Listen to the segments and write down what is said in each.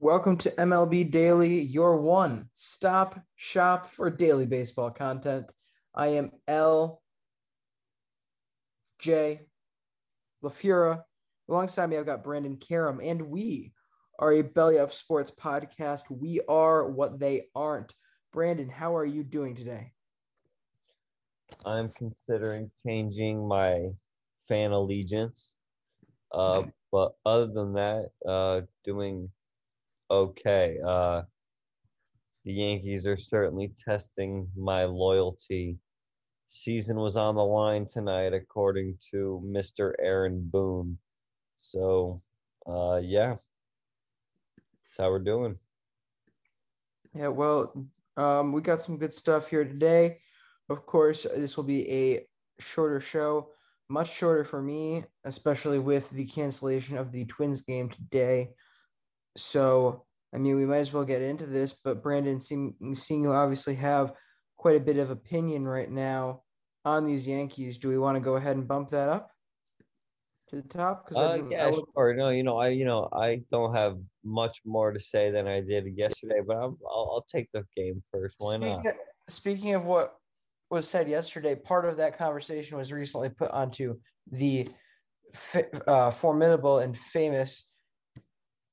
Welcome to MLB Daily, your one-stop shop for daily baseball content. I am LJ LaFura. Alongside me, I've got Brandon Karam, and we are a Belly Up Sports podcast. We are what they aren't. Brandon, how are you doing today? I'm considering changing my fan allegiance. But other than that, doing okay. The Yankees are certainly testing my loyalty. Season was on the line tonight, according to Mr. Aaron Boone. So, that's how we're doing. Yeah, well, we got some good stuff here today. Of course, this will be a shorter show, much shorter for me, especially with the cancellation of the Twins game today. So, I mean, we might as well get into this, but Brandon, seeing you obviously have quite a bit of opinion right now on these Yankees, do we want to go ahead and bump that up to the top? I don't have much more to say than I did yesterday, but I'll take the game first. Speaking of what was said yesterday, part of that conversation was recently put onto the formidable and famous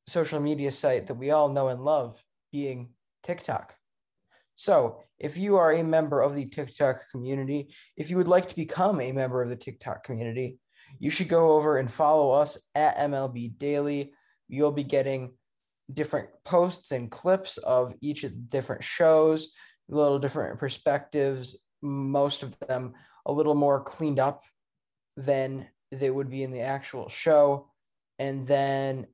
social media site that we all know and love, being TikTok. So if you are a member of the TikTok community, if you would like to become a member of the TikTok community, you should go over and follow us at MLB Daily. You'll be getting different posts and clips of each of the different shows, a little different perspectives, most of them a little more cleaned up than they would be in the actual show. And then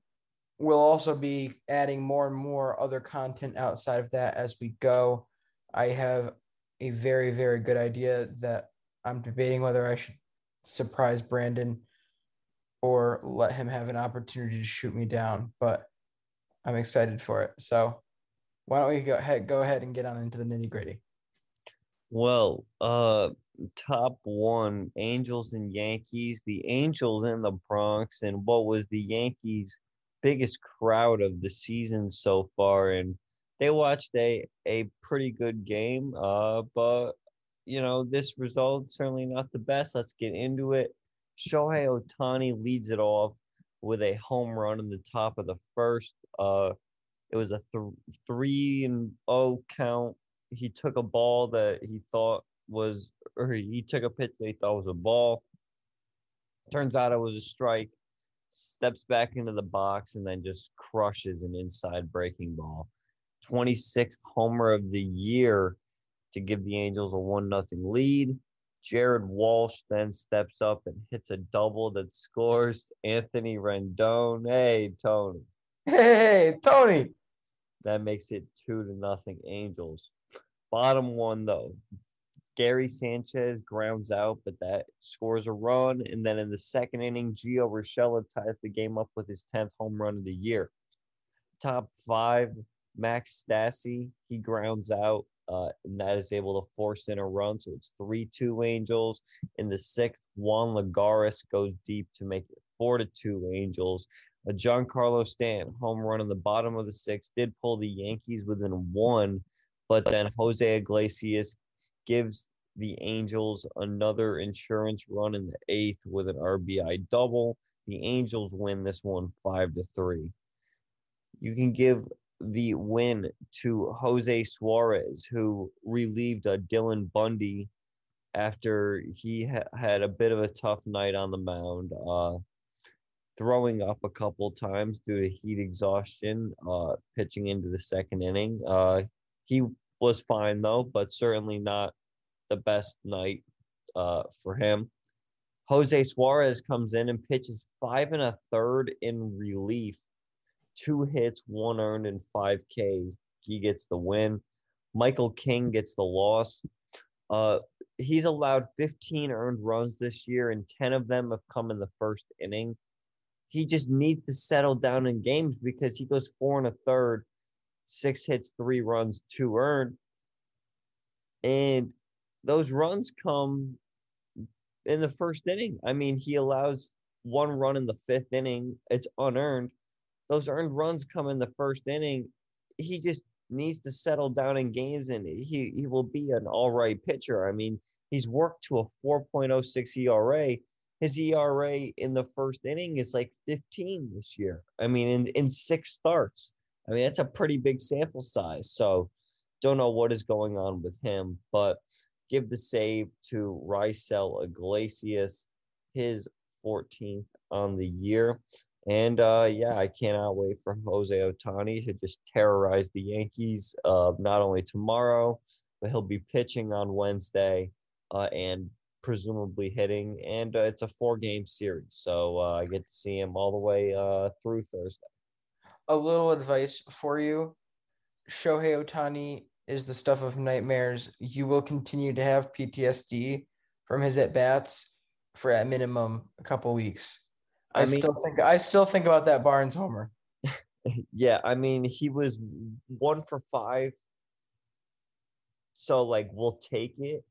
we'll also be adding more and more other content outside of that as we go. I have a very, very good idea that I'm debating whether I should surprise Brandon or let him have an opportunity to shoot me down, but I'm excited for it. So why don't we go ahead and get on into the nitty-gritty? Well, top one, Angels and Yankees. The Angels in the Bronx, and what was the Yankees' biggest crowd of the season so far, and they watched a pretty good game, but this result, certainly not the best. Let's get into it. Shohei Ohtani leads it off with a home run in the top of the first. It was a 3-0 count. He took a ball that he thought was – or he took a pitch that he thought was a ball. Turns out it was a strike. Steps back into the box and then just crushes an inside breaking ball. 26th homer of the year to give the Angels a 1-0 lead. Jared Walsh then steps up and hits a double that scores Anthony Rendon. Hey, Tony. Hey, Tony. That makes it 2-0 Angels. Bottom one, though. Gary Sanchez grounds out, but that scores a run. And then in the second inning, Gio Urshela ties the game up with his 10th home run of the year. Top five, Max Stassi, he grounds out, and that is able to force in a run. So it's 3-2 Angels. In the sixth, Juan Lagares goes deep to make it 4-2 Angels. A Giancarlo Stanton home run in the bottom of the sixth did pull the Yankees within one, but then Jose Iglesias gives the Angels another insurance run in the eighth with an RBI double. The Angels win this one 5-3. You can give the win to Jose Suarez, who relieved Dylan Bundy after he had a bit of a tough night on the mound, throwing up a couple times due to heat exhaustion, pitching into the second inning. He was fine, though, but certainly not the best night for him. Jose Suarez comes in and pitches 5 1/3 in relief. 2 hits, 1 earned, and 5 Ks. He gets the win. Michael King gets the loss. He's allowed 15 earned runs this year, and 10 of them have come in the first inning. He just needs to settle down in games because he goes 4 1/3, 6 hits, 3 runs, 2 earned. And those runs come in the first inning. I mean, he allows 1 run in the 5th inning. It's unearned. Those earned runs come in the first inning. He just needs to settle down in games, and he will be an all right pitcher. I mean, he's worked to a 4.06 ERA. His ERA in the first inning is like 15 this year. I mean, in 6 starts. I mean, that's a pretty big sample size. So don't know what is going on with him, but give the save to Raisel Iglesias, his 14th on the year. And, yeah, I cannot wait for Jose Ohtani to just terrorize the Yankees, not only tomorrow, but he'll be pitching on Wednesday and presumably hitting. And it's a 4-game series, so I get to see him all the way through Thursday. A little advice for you. Shohei Ohtani is the stuff of nightmares. You will continue to have PTSD from his at-bats for, at minimum, a couple weeks. I still think about that Barnes homer. Yeah, I mean, he was 1 for 5, so like we'll take it.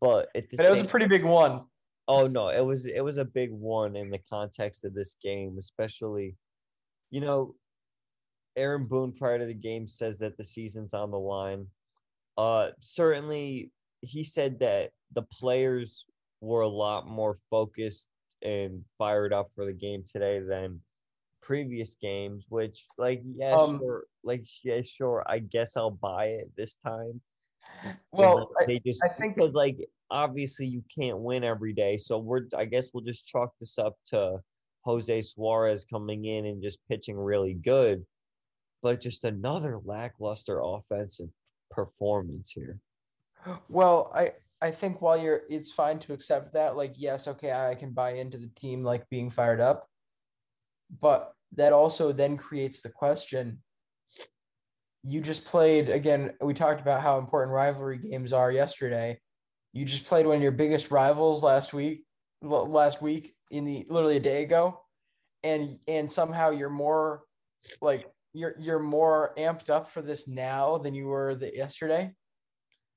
But it was a pretty big one. Oh no, it was a big one in the context of this game, especially. You know, Aaron Boone prior to the game says that the season's on the line. Certainly, he said that the players were a lot more focused and fired up for the game today than previous games, which sure, I guess I'll buy it this time. Well, I think because obviously you can't win every day. So I guess we'll just chalk this up to Jose Suarez coming in and just pitching really good, but just another lackluster offensive performance here. Well, I think while it's fine to accept that, like, yes, okay, I can buy into the team, like, being fired up. But that also then creates the question. You just played, again, we talked about how important rivalry games are yesterday. You just played one of your biggest rivals last week in the literally a day ago. And somehow you're more, like, you're more amped up for this now than you were yesterday,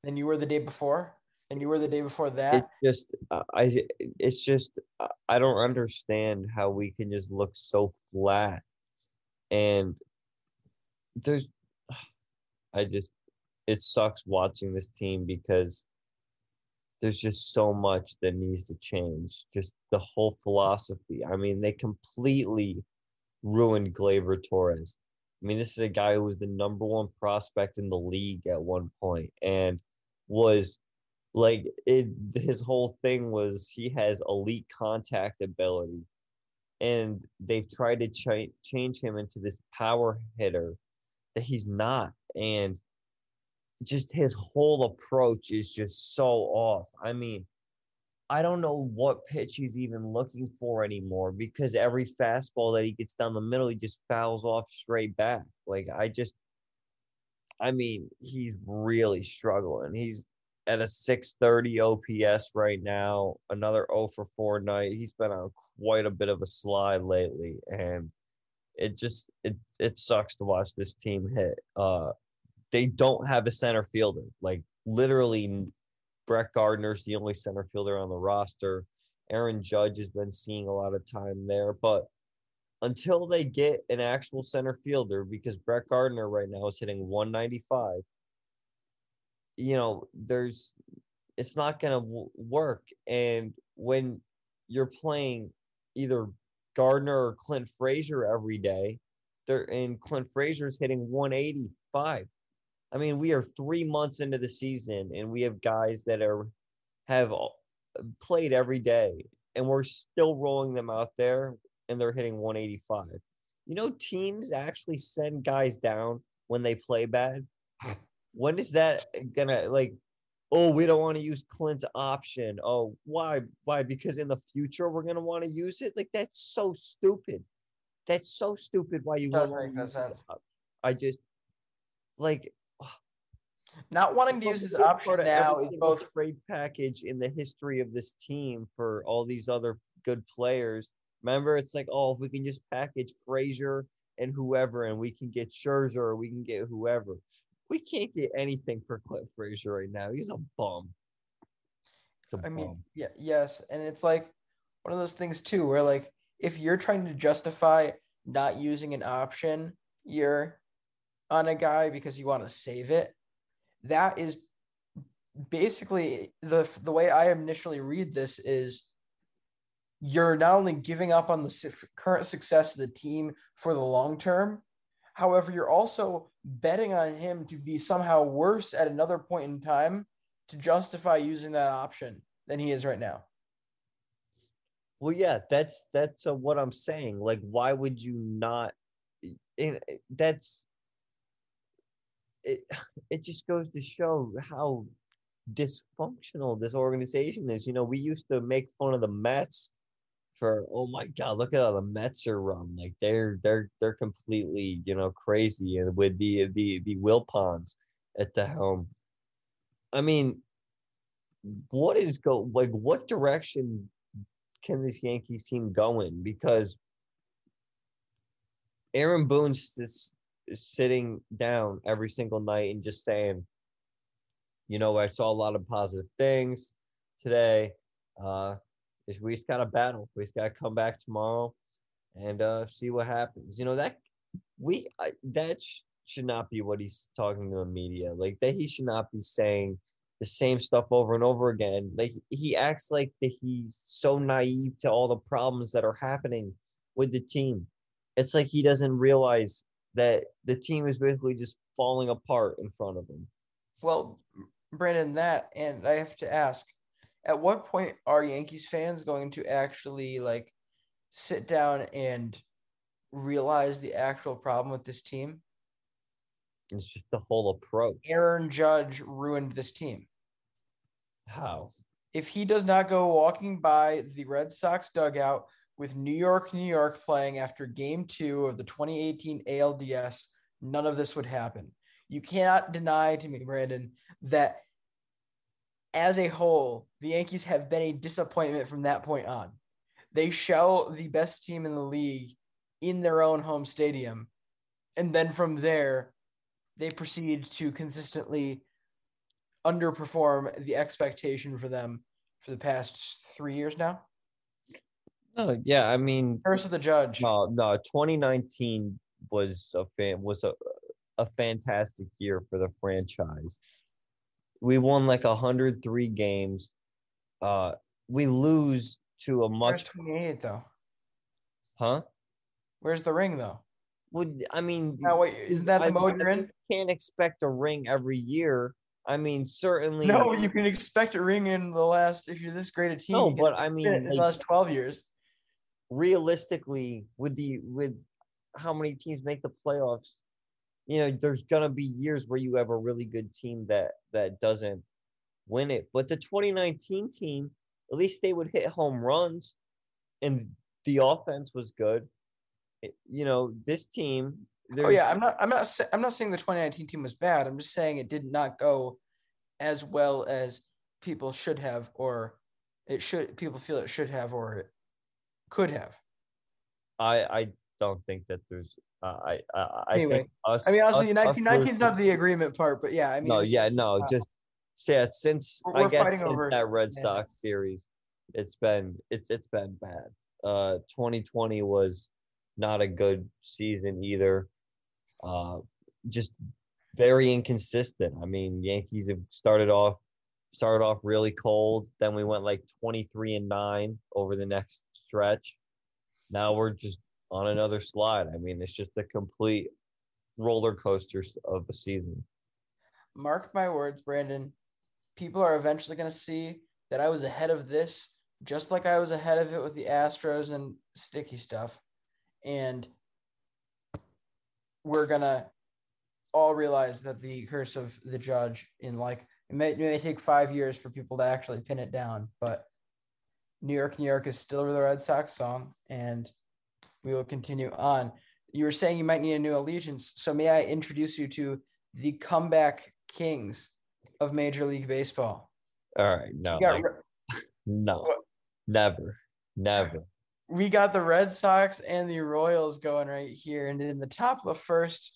than you were the day before. And you were the day before that. I don't understand how we can just look so flat. And it sucks watching this team because there's just so much that needs to change. Just the whole philosophy. I mean, they completely ruined Gleyber Torres. I mean, this is a guy who was the number one prospect in the league at one point and was like it. His whole thing was he has elite contact ability, and they've tried to change him into this power hitter that he's not. And just his whole approach is just so off. I mean, I don't know what pitch he's even looking for anymore because every fastball that he gets down the middle, he just fouls off straight back. Like, he's really struggling. He's at a 630 OPS right now, another 0 for 4 night. He's been on quite a bit of a slide lately, and it sucks to watch this team hit. They don't have a center fielder. Like, literally, Brett Gardner's the only center fielder on the roster. Aaron Judge has been seeing a lot of time there. But until they get an actual center fielder, because Brett Gardner right now is hitting 195, you know, it's not going to work. And when you're playing either Gardner or Clint Frazier every day, and Clint Frazier's hitting 185. I mean, we are 3 months into the season, and we have guys that have played every day, and we're still rolling them out there, and they're hitting 185. You know, teams actually send guys down when they play bad. When is that going to, like, oh, we don't want to use Clint's option. Oh, why? Why? Because in the future, we're going to want to use it? Like, that's so stupid. That's so stupid why you want to use it. I just, like, not wanting to use his option now is both trade package in the history of this team for all these other good players. Remember, it's like, oh, if we can just package Frazier and whoever, and we can get Scherzer or we can get whoever. We can't get anything for Clint Frazier right now. He's a bum. Yes. And it's like one of those things too, where like, if you're trying to justify not using an option, you're on a guy because you want to save it. That is basically the way I initially read this is you're not only giving up on the current success of the team for the long term, however, you're also betting on him to be somehow worse at another point in time to justify using that option than he is right now. Well, yeah, that's what I'm saying. Like, why would you not? It just goes to show how dysfunctional this organization is. You know, we used to make fun of the Mets for, oh my God, look at how the Mets are run. Like they're completely, you know, crazy, and with the Wilpons at the helm. I mean, what direction can this Yankees team go in? Because Aaron Boone's sitting down every single night and just saying, you know, I saw a lot of positive things today. We just got to battle. We just got to come back tomorrow and see what happens. You know, should not be what he's talking to the media. Like, that he should not be saying the same stuff over and over again. Like, he acts like that he's so naive to all the problems that are happening with the team. It's like he doesn't realize that the team is basically just falling apart in front of them. Well, Brandon, and I have to ask, at what point are Yankees fans going to actually, like, sit down and realize the actual problem with this team? It's just the whole approach. Aaron Judge ruined this team. How? If he does not go walking by the Red Sox dugout with New York playing after Game 2 of the 2018 ALDS, none of this would happen. You cannot deny to me, Brandon, that as a whole, the Yankees have been a disappointment from that point on. They show the best team in the league in their own home stadium, and then from there, they proceed to consistently underperform the expectation for them for the past 3 years now. Oh, yeah, I mean, versus the Judge. No, 2019 was a fantastic year for the franchise. We won like 103 games. We lose to a much. Where's 28 though? Huh? Where's the ring though? would, I mean, now, wait, isn't that the mode you're in? You can't expect a ring every year. I mean, certainly. No, you can expect a ring in the last, if you're this great a team. No, but I mean, in the last 12 years. Realistically, with how many teams make the playoffs, you know, there's going to be years where you have a really good team that doesn't win it. But the 2019 team, at least they would hit home runs and the offense was good. You know, this team. Oh yeah, I'm not saying the 2019 team was bad. I'm just saying it did not go as well as people should have, or it should, people feel it should have, or it could have. I don't think that there's. Think us. I mean, honestly, 1919 is not the agreement part, but yeah, I mean. Since that Red Sox series, it's been bad. 2020 was not a good season either. Just very inconsistent. I mean, Yankees have started off really cold. Then we went like 23-9 over the next stretch. Now we're just on another slide. I mean, it's just a complete roller coaster of a season. Mark my words, Brandon. People are eventually going to see that I was ahead of this, just like I was ahead of it with the Astros and sticky stuff. And we're going to all realize that the curse of the Judge in it may take 5 years for people to actually pin it down, but New York, New York is still the Red Sox song, and we will continue on. You were saying you might need a new allegiance. So may I introduce you to the comeback kings of Major League Baseball? All right. Never. We got the Red Sox and the Royals going right here. And in the top of the first,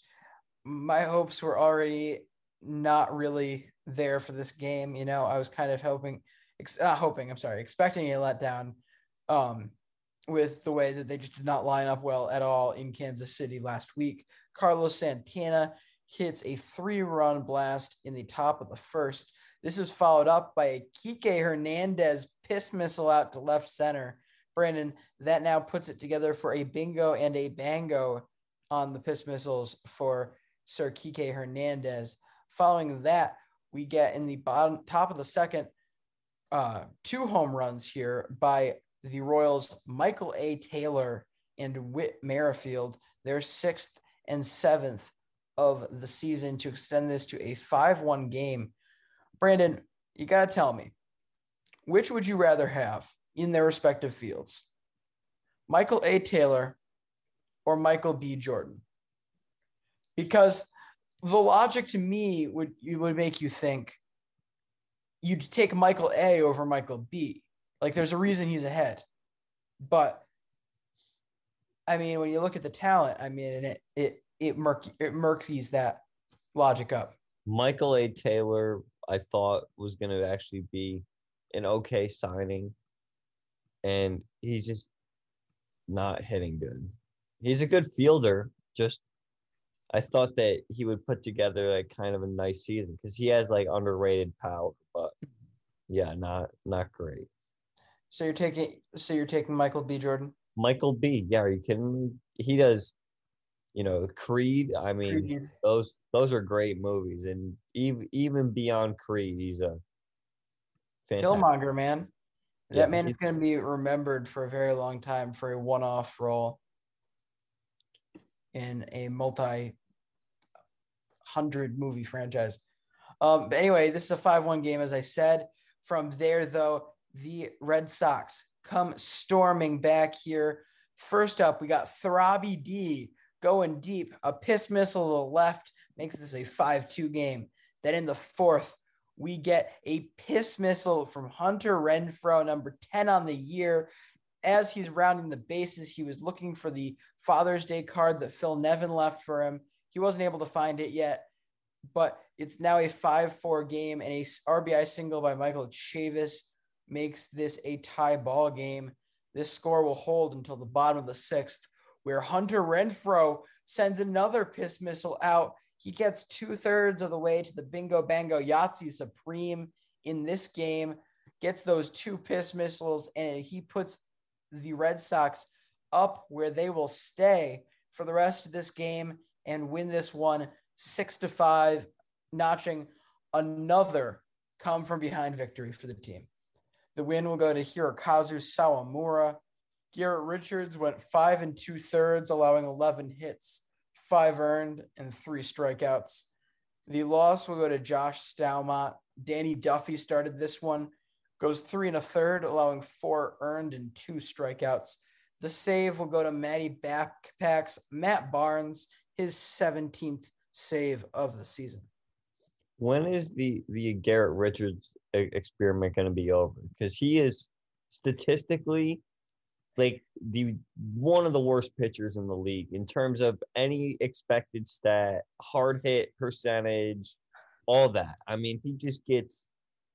my hopes were already not really there for this game. You know, I was kind of expecting a letdown with the way that they just did not line up well at all in Kansas City last week. Carlos Santana hits a 3-run blast in the top of the first. This is followed up by a Kike Hernandez piss missile out to left center. Brandon, that now puts it together for a bingo and a bango on the piss missiles for Sir Kike Hernandez. Following that, we get in the top of the second, 2 home runs here by the Royals, Michael A. Taylor and Whit Merrifield, their 6th and 7th of the season, to extend this to a 5-1 game. Brandon, you got to tell me, which would you rather have in their respective fields, Michael A. Taylor or Michael B. Jordan? Because the logic to me would make you think you'd take Michael A. over Michael B. Like, there's a reason he's ahead. But I mean, when you look at the talent, I mean, and it murkies that logic up. Michael A. Taylor, I thought, was going to actually be an okay signing. And he's just not hitting good. He's a good fielder. Just, I thought that he would put together like kind of a nice season because he has like underrated power, but yeah, not great. So you're taking Michael B. Jordan? Michael B. Yeah, are you kidding me? He does, you know, Creed. I mean, Creed. Those are great movies, and even beyond Creed, he's a fantastic Killmonger, man. That man is going to be remembered for a very long time for a one-off role in a multi-hundred movie franchise. But anyway, this is a 5-1 game, as I said. From there, though, the Red Sox come storming back here. First up, we got Throbby D going deep. A piss missile to the left makes this a 5-2 game. Then in the fourth, we get a piss missile from Hunter Renfro, number 10 on the year. As he's rounding the bases, he was looking for the Father's Day card that Phil Nevin left for him. He wasn't able to find it yet, but it's now a 5-4 game, and a RBI single by Michael Chavis makes this a tie ball game. This score will hold until the bottom of the sixth, where Hunter Renfro sends another piss missile out. He gets 2/3 of the way to the bingo, bango, Yahtzee Supreme in this game, gets those 2 piss missiles, and he puts the Red Sox up where they will stay for the rest of this game and win this one 6-5, notching another come from behind victory for the team. The win will go to Hirokazu Sawamura. Garrett Richards went 5 2/3, allowing 11 hits, 5 earned, and 3 strikeouts. The loss will go to Josh Staumont. Danny Duffy started this one, goes 3 1/3, allowing 4 earned and 2 strikeouts. The save will go to Matty Backpack's Matt Barnes, his 17th save of the season. When is the Garrett Richards experiment going to be over? Because he is statistically like one of the worst pitchers in the league in terms of any expected stat, hard hit percentage, all that. I mean, he just gets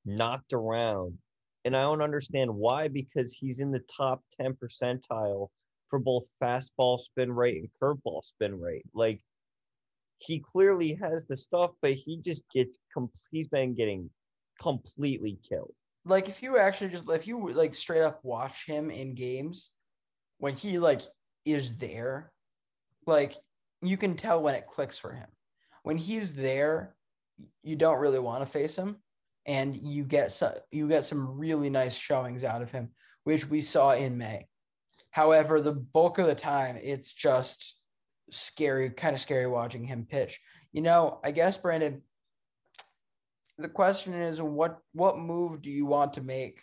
knocked around. And I don't understand why, because he's in the top 10 percentile for both fastball spin rate and curveball spin rate. Like, he clearly has the stuff, but he just gets he's been getting completely killed. Like, if you actually if you straight up watch him in games when he is there, you can tell when it clicks for him. When he's there, you don't really want to face him. And you get some really nice showings out of him, which we saw in May. However, the bulk of the time, it's just kind of scary watching him pitch. I guess, Brandon, the question is, what move do you want to make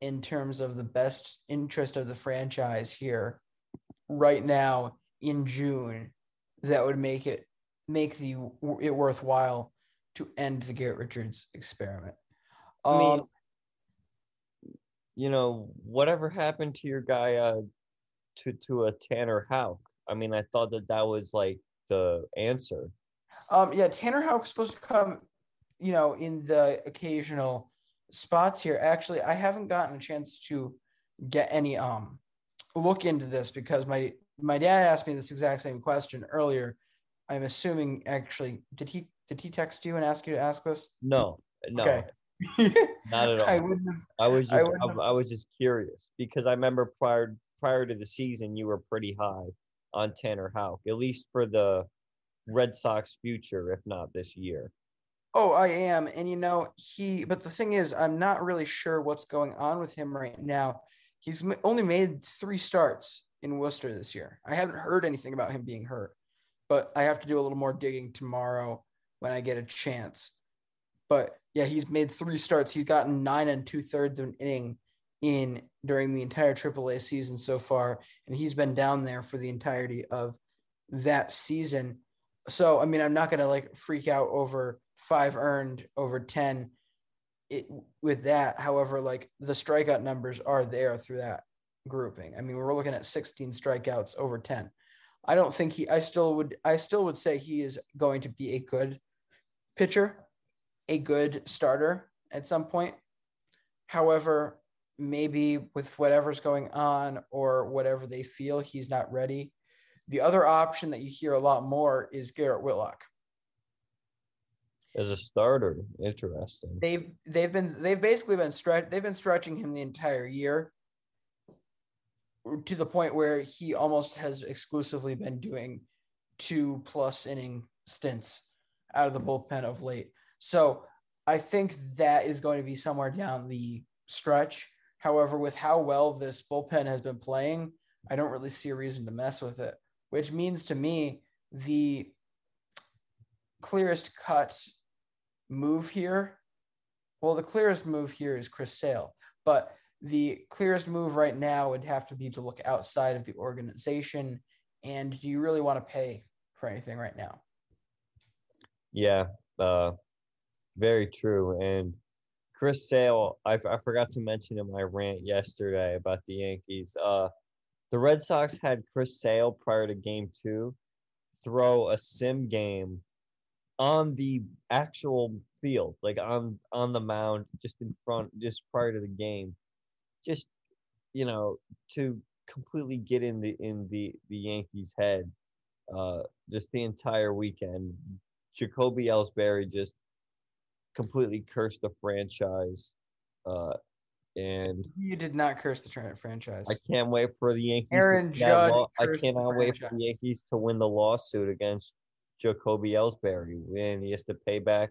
in terms of the best interest of the franchise here right now in June that would make it worthwhile to end the Garrett Richards experiment? I mean, whatever happened to your guy, to a Tanner Houck? I mean, I thought that was the answer. Tanner Houck's supposed to come, in the occasional spots here. Actually, I haven't gotten a chance to get any look into this because my dad asked me this exact same question earlier. I'm assuming, actually, did he text you and ask you to ask this? No, okay. Not at all. I was just curious because I remember prior to the season, you were pretty high on Tanner Houck, at least for the Red Sox future, if not this year. Oh, I am. And, but the thing is, I'm not really sure what's going on with him right now. He's only made 3 starts in Worcester this year. I haven't heard anything about him being hurt, but I have to do a little more digging tomorrow when I get a chance. But yeah, he's made 3 starts. He's gotten 9 2/3 of an inning during the entire AAA season so far, and he's been down there for the entirety of that season. So, I mean, I'm not going to freak out over 5 earned over 10 with that. However, the strikeout numbers are there through that grouping. I mean, we're looking at 16 strikeouts over 10. I don't think I still would say he is going to be a good pitcher, a good starter at some point. However, maybe with whatever's going on or whatever they feel, he's not ready. The other option that you hear a lot more is Garrett Whitlock as a starter. Interesting. They've been stretching him the entire year to the point where he almost has exclusively been doing 2+ inning stints out of the bullpen of late. So I think that is going to be somewhere down the stretch. However, with how well this bullpen has been playing, I don't really see a reason to mess with it, which means to me the clearest cut move here. Well, the clearest move here is Chris Sale, but the clearest move right now would have to be to look outside of the organization. And do you really want to pay for anything right now? Yeah, very true. And Chris Sale, I forgot to mention in my rant yesterday about the Yankees. The Red Sox had Chris Sale prior to Game 2 throw a sim game on the actual field, on the mound, just in front, just prior to the game, just to completely get in the Yankees' head. Just the entire weekend, Jacoby Ellsbury just completely cursed the franchise. And you did not curse the franchise. I can't wait for the Yankees. Aaron Judge. I cannot wait for the Yankees to win the lawsuit against Jacoby Ellsbury, and he has to pay back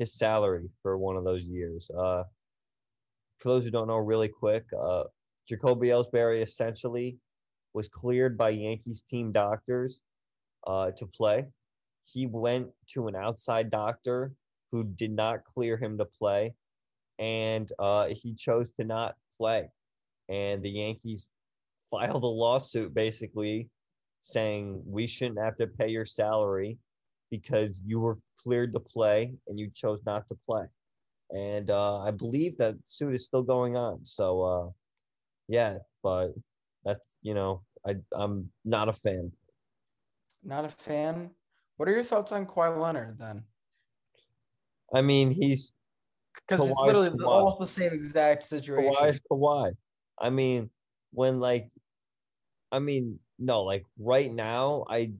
his salary for one of those years. For those who don't know, really quick, Jacoby Ellsbury essentially was cleared by Yankees team doctors to play. He went to an outside doctor who did not clear him to play, and he chose to not play. And the Yankees filed a lawsuit basically saying we shouldn't have to pay your salary because you were cleared to play and you chose not to play. And I believe that suit is still going on. So, yeah, but that's, you know, I'm not a fan. Not a fan? What are your thoughts on Kawhi Leonard then? I mean, he's – because it's literally almost the same exact situation. Kawhi is Kawhi. I mean, when, like – I mean, no, like right now I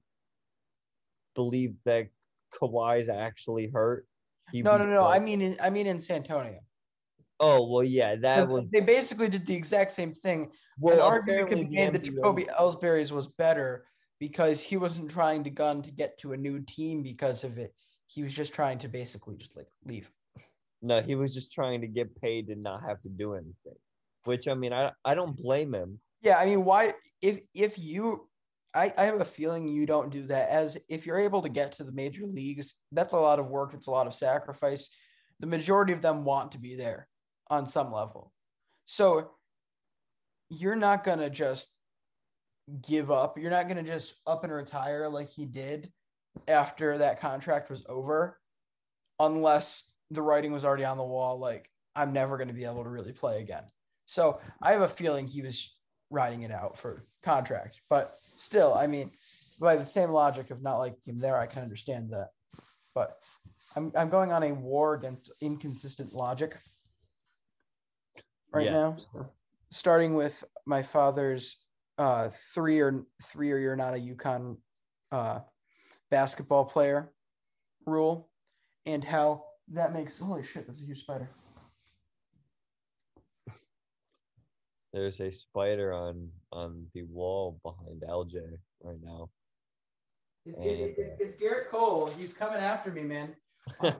believe that Kawhi is actually hurt. No. I mean in San Antonio. Oh, well, yeah, that was. They basically did the exact same thing. Well, arguably that Jacoby Ellsbury's was better because he wasn't trying to gun to get to a new team because of it. He was just trying to basically just like leave. No, he was just trying to get paid and not have to do anything. Which I mean, I don't blame him. Yeah, I mean, why if you. I have a feeling you don't do that, as if you're able to get to the major leagues, that's a lot of work. It's a lot of sacrifice. The majority of them want to be there on some level. So you're not going to just give up. You're not going to just up and retire like he did after that contract was over, unless the writing was already on the wall. Like, I'm never going to be able to really play again. So I have a feeling he was riding it out for contract, but still, I mean, by the same logic of not liking him there, I can understand that. But I'm going on a war against inconsistent logic now, starting with my father's three or you're not a UConn basketball player rule, and how that makes holy shit, that's a huge spider. There's a spider on the wall behind LJ right now. It's Garrett Cole. He's coming after me, man. It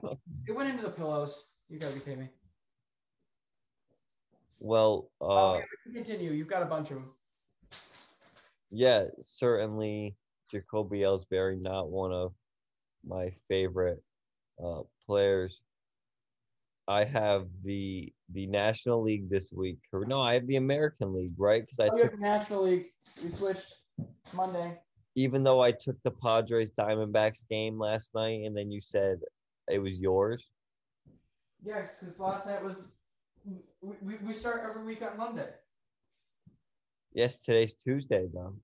went into the pillows. You gotta be kidding me. Well, continue. You've got a bunch of them. Yeah, certainly Jacoby Ellsbury, not one of my favorite players. I have the National League this week. No, I have the American League, right? Because I took the National League. We switched Monday. Even though I took the Padres Diamondbacks game last night, and then you said it was yours. Yes, because last night was. We start every week on Monday. Yes, today's Tuesday though.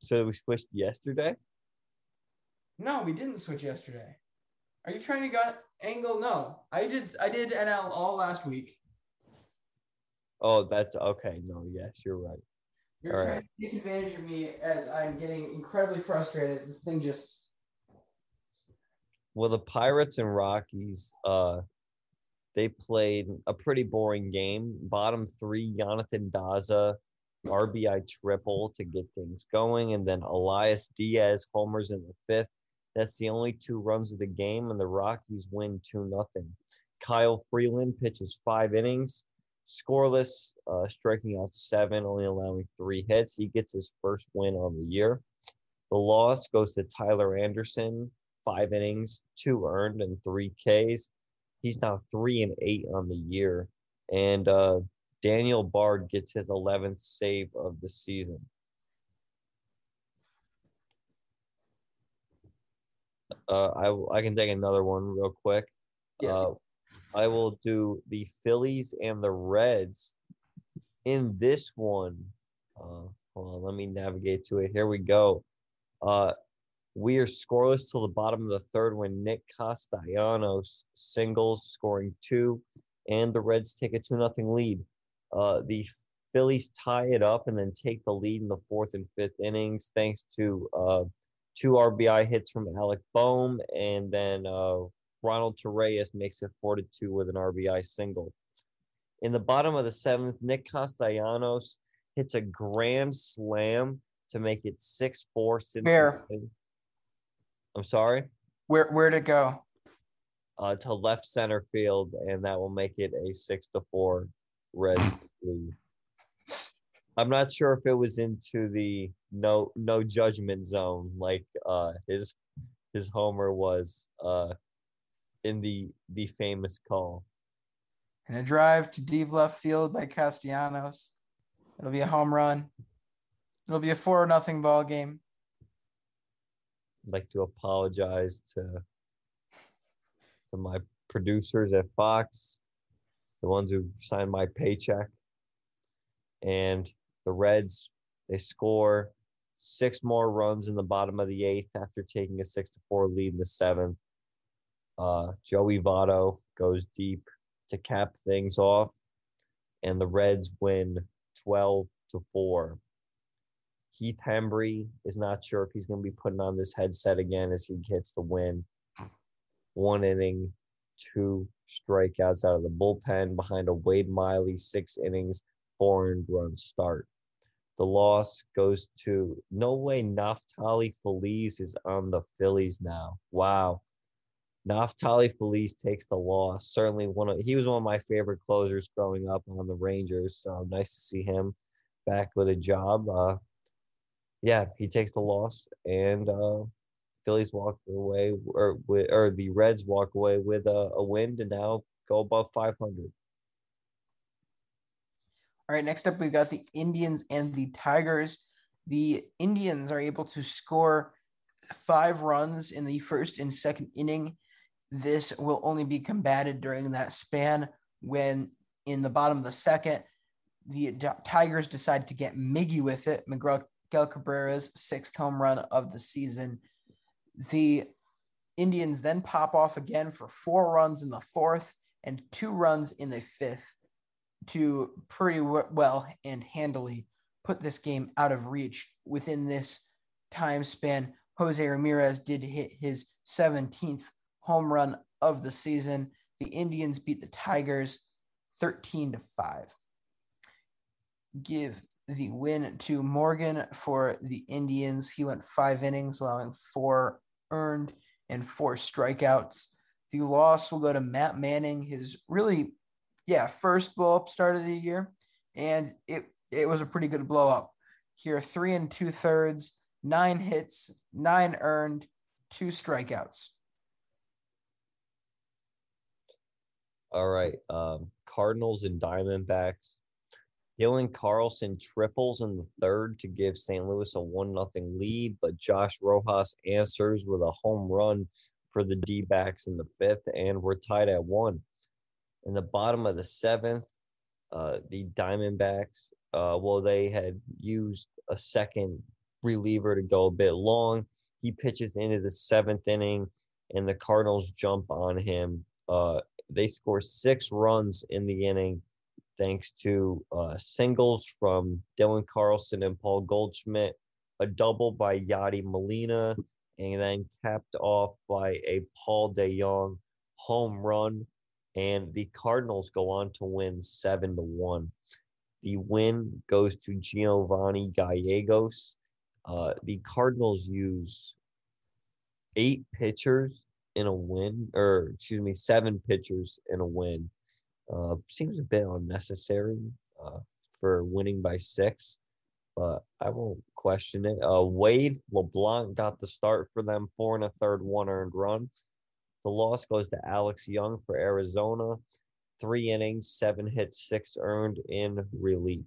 So we switched yesterday. No, we didn't switch yesterday. Are you trying to get angle? No, I did NL all last week. Oh, that's okay. No, yes, you're right. You're all trying to take advantage of me as I'm getting incredibly frustrated as this thing just. Well, the Pirates and Rockies, they played a pretty boring game. Bottom three, Jonathan Daza, RBI triple to get things going, and then Elias Diaz homers in the fifth. That's the only two runs of the game, and the Rockies win 2-0. Kyle Freeland pitches 5 innings, scoreless, striking out 7, only allowing 3 hits. He gets his first win on the year. The loss goes to Tyler Anderson, 5 innings, 2 earned, and 3 Ks. He's now 3-8 on the year. And Daniel Bard gets his 11th save of the season. I can take another one real quick. Yeah. I will do the Phillies and the Reds in this one. Hold on, let me navigate to it. Here we go. We are scoreless till the bottom of the third when Nick Castellanos singles, scoring 2, and the Reds take a 2-0 lead. The Phillies tie it up and then take the lead in the fourth and fifth innings thanks to 2 RBI hits from Alec Boehm, and then Ronald Torreyes makes it 4-2 with an RBI single. In the bottom of the seventh, Nick Castellanos hits a grand slam to make it 6-4. I'm sorry? Where'd it go? To left center field, and that will make it a 6-4 Reds lead. I'm not sure if it was into the no judgment zone like his homer was in the famous call. And a drive to deep left field by Castellanos. It'll be a home run. It'll be a 4-0 ball game. I'd like to apologize to my producers at Fox, the ones who signed my paycheck. And the Reds, they score 6 more runs in the bottom of the eighth after taking a 6-4 lead in the seventh. Joey Votto goes deep to cap things off, and the Reds win 12-4. Heath Hembree is not sure if he's going to be putting on this headset again as he hits the win. 1 inning, 2 strikeouts out of the bullpen behind a Wade Miley 6 innings. 4-run start. The loss goes to no way. Naftali Feliz is on the Phillies now. Wow, Naftali Feliz takes the loss. Certainly he was one of my favorite closers growing up on the Rangers. So nice to see him back with a job. He takes the loss, and Phillies walk away, or the Reds walk away with a win to now go above 500. All right, next up, we've got the Indians and the Tigers. The Indians are able to score 5 runs in the first and second inning. This will only be combated during that span when, in the bottom of the second, the Tigers decide to get miggy with it. Miguel Cabrera's 6th home run of the season. The Indians then pop off again for 4 runs in the fourth and 2 runs in the fifth to pretty well and handily put this game out of reach. Within this time span, Jose Ramirez did hit his 17th home run of the season. The Indians beat the Tigers 13-5. Give the win to Morgan for the Indians. He went 5 innings, allowing 4 earned and 4 strikeouts. The loss will go to Matt Manning, first blow-up start of the year, and it was a pretty good blow-up. Here, 3 2/3, 9 hits, 9 earned, 2 strikeouts. All right, Cardinals and Diamondbacks. Dylan Carlson triples in the third to give St. Louis a 1-0 lead, but Josh Rojas answers with a home run for the D-backs in the fifth, and we're tied at 1. In the bottom of the seventh, the Diamondbacks, they had used a second reliever to go a bit long. He pitches into the 7th inning, and the Cardinals jump on him. They score 6 runs in the inning thanks to singles from Dylan Carlson and Paul Goldschmidt, a double by Yadi Molina, and then capped off by a Paul DeJong home run. And the Cardinals go on to win 7-1. The win goes to Giovanni Gallegos. The Cardinals use 7 pitchers in a win. Seems a bit unnecessary for winning by 6, but I won't question it. Wade LeBlanc got the start for them, 4 1/3, 1 earned run. The loss goes to Alex Young for Arizona, 3 innings, 7 hits, 6 earned in relief.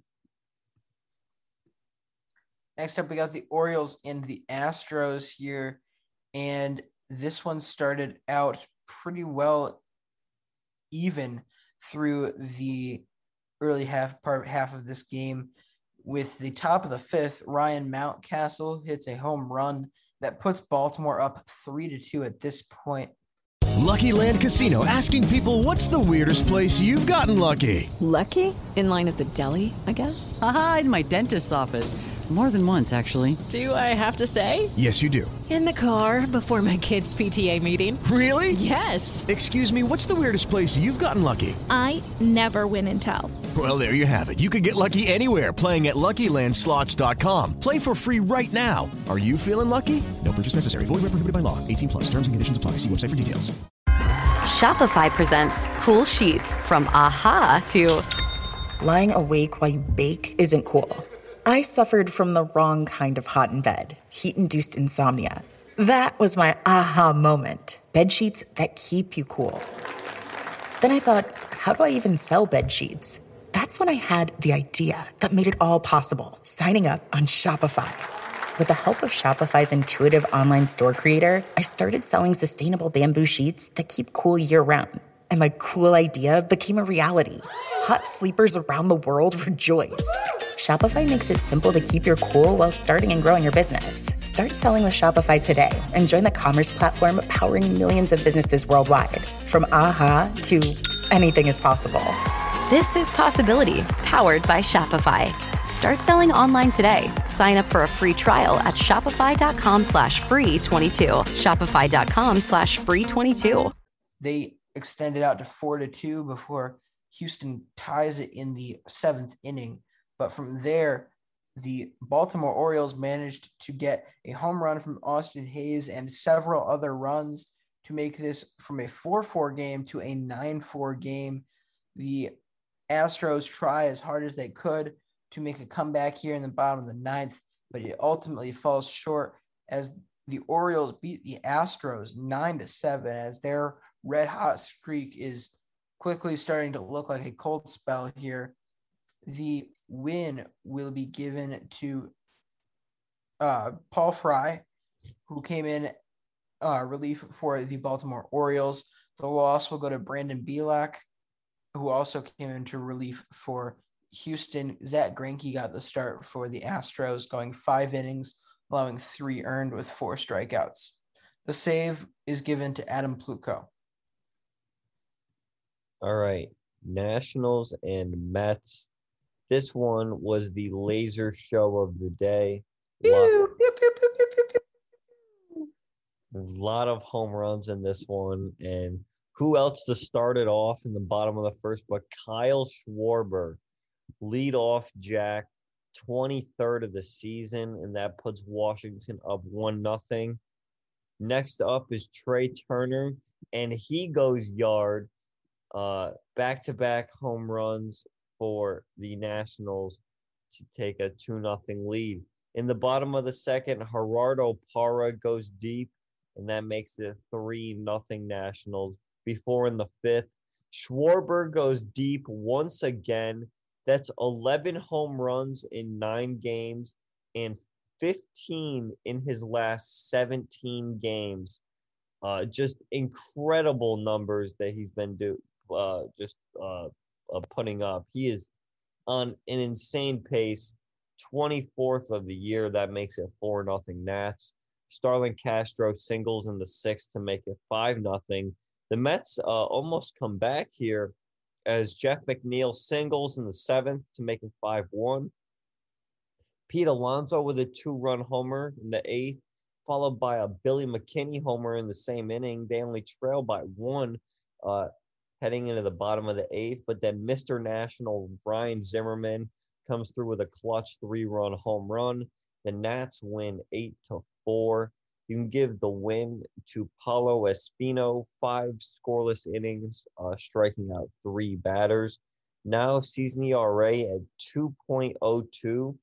Next up, we got the Orioles and the Astros here, and this one started out pretty well even through the early half of this game. With the top of the fifth, Ryan Mountcastle hits a home run that puts Baltimore up 3-2 at this point. Lucky Land Casino, asking people, what's the weirdest place you've gotten lucky? Lucky? In line at the deli, I guess? Aha, in my dentist's office. More than once, actually. Do I have to say? Yes, you do. In the car before my kids' PTA meeting. Really? Yes. Excuse me, what's the weirdest place you've gotten lucky? I never win and tell. Well, there you have it. You can get lucky anywhere, playing at LuckyLandSlots.com. Play for free right now. Are you feeling lucky? No purchase necessary. Void where prohibited by law. 18 plus. Terms and conditions apply. See website for details. Shopify presents cool sheets from Aha to... Lying awake while you bake isn't cool. I suffered from the wrong kind of hot in bed, heat-induced insomnia. That was my aha moment, bed sheets that keep you cool. Then I thought, how do I even sell bed sheets? That's when I had the idea that made it all possible, signing up on Shopify. With the help of Shopify's intuitive online store creator, I started selling sustainable bamboo sheets that keep cool year-round. And my cool idea became a reality. Hot sleepers around the world rejoice. Shopify makes it simple to keep your cool while starting and growing your business. Start selling with Shopify today and join the commerce platform powering millions of businesses worldwide. From aha to anything is possible. This is Possibility, powered by Shopify. Start selling online today. Sign up for a free trial at shopify.com/free22. Shopify.com/free22. They extended out to 4-2 before Houston ties it in the seventh inning. But from there, the Baltimore Orioles managed to get a home run from Austin Hayes and several other runs to make this from a 4-4 game to a 9-4 game. The Astros try as hard as they could to make a comeback here in the bottom of the ninth, but it ultimately falls short as the Orioles beat the Astros 9-7 as their red-hot streak is quickly starting to look like a cold spell here. The win will be given to Paul Fry, who came in relief for the Baltimore Orioles. The loss will go to Brandon Belak, who also came into relief for Houston. Zach Greinke got the start for the Astros, going 5 innings, allowing 3 earned with 4 strikeouts. The save is given to Adam Plutko. All right, Nationals and Mets. This one was the laser show of the day. A lot of home runs in this one. And who else to start it off in the bottom of the first but Kyle Schwarber, leadoff jack, 23rd of the season, and that puts Washington up 1-0. Next up is Trea Turner, and he goes yard. Back-to-back home runs for the Nationals to take a 2-0 lead. In the bottom of the second, Gerardo Parra goes deep, and that makes it 3-0 Nationals. Before in the fifth, Schwarber goes deep once again. That's 11 home runs in 9 games and 15 in his last 17 games. Just incredible numbers that he's been doing. Putting up. He is on an insane pace, 24th of the year. That makes it 4-0 Nats. Starlin Castro singles in the 6th to make it 5-0. The Mets almost come back here as Jeff McNeil singles in the 7th to make it 5-1. Pete Alonso with a 2-run homer in the 8th, followed by a Billy McKinney homer in the same inning. They only trail by 1. Heading into the bottom of the 8th, but then Mr. National Ryan Zimmerman comes through with a clutch 3-run home run. The Nats win 8-4. You can give the win to Paulo Espino, 5 scoreless innings, striking out 3 batters. Now season ERA at 2.02,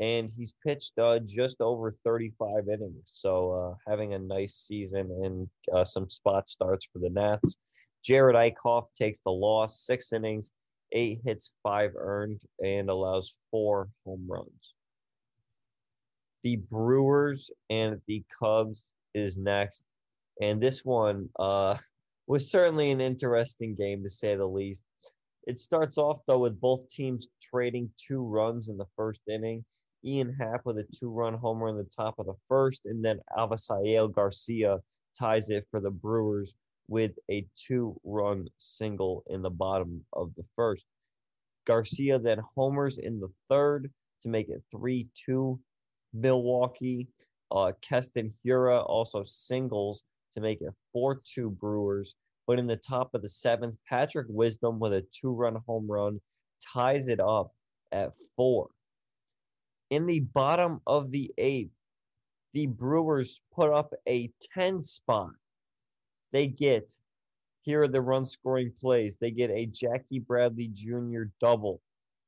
and he's pitched just over 35 innings. So having a nice season and some spot starts for the Nats. Jared Eichhoff takes the loss, 6 innings, 8 hits, 5 earned, and allows 4 home runs. The Brewers and the Cubs is next. And this one was certainly an interesting game, to say the least. It starts off, though, with both teams trading 2 runs in the first inning. Ian Happ with a 2-run homer in the top of the first, and then Avisaíl Garcia ties it for the Brewers with a 2-run single in the bottom of the first. Garcia then homers in the 3rd to make it 3-2. Milwaukee. Keston Hiura also singles to make it 4-2 Brewers. But in the top of the seventh, Patrick Wisdom with a 2-run home run ties it up at 4. In the bottom of the eighth, the Brewers put up a 10 spot. They get, here are the run-scoring plays. They get a Jackie Bradley Jr. double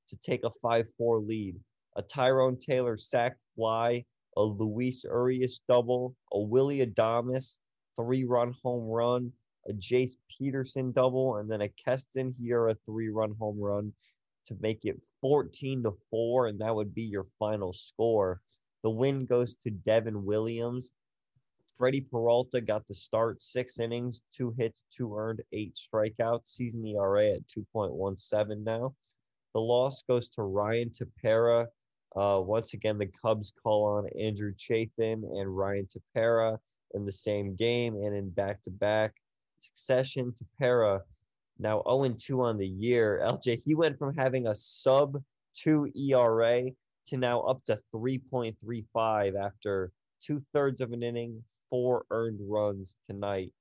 to take a 5-4 lead, a Tyrone Taylor sack fly, a Luis Urias double, a Willy Adames 3-run home run, a Jace Peterson double, and then a Keston Hiura 3-run home run to make it 14-4, and that would be your final score. The win goes to Devin Williams. Freddie Peralta got the start, 6 innings, 2 hits, 2 earned, 8 strikeouts, season ERA at 2.17 now. The loss goes to Ryan Tepera. Once again, the Cubs call on Andrew Chafin and Ryan Tepera in the same game and in back-to-back succession. Tepera now 0-2 on the year. LJ, he went from having a sub-2 ERA to now up to 3.35 after 2/3 of an inning, 4 earned runs tonight.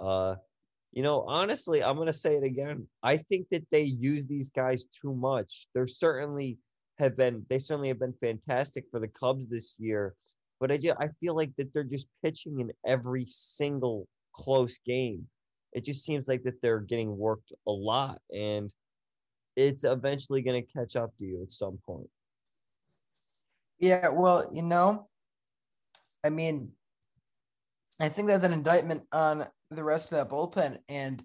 Honestly, I'm going to say it again. I think that they use these guys too much. They certainly have been fantastic for the Cubs this year, but I feel like that they're just pitching in every single close game. It just seems like that they're getting worked a lot, and it's eventually going to catch up to you at some point. Yeah, well, I think that's an indictment on the rest of that bullpen, and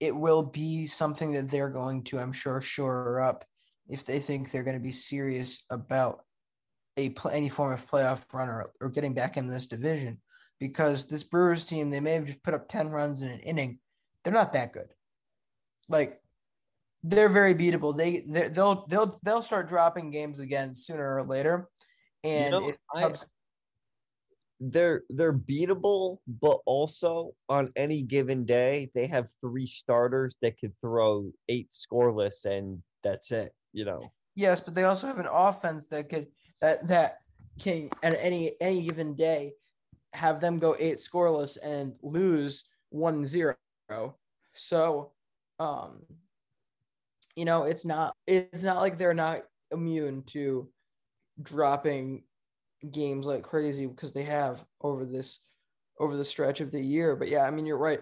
it will be something that they're going to, I'm sure, shore up if they think they're going to be serious about any form of playoff run or getting back in this division. Because this Brewers team, they may have just put up 10 runs in an inning. They're not that good. Like, they're very beatable. They'll start dropping games again sooner or later, and they're beatable. But also on any given day, they have 3 starters that could throw 8 scoreless, and that's it. Yes, but they also have an offense that can at any given day have them go 8 scoreless and lose 1-0. So, it's not like they're not immune to dropping games like crazy, because they have over the stretch of the year. But yeah, you're right.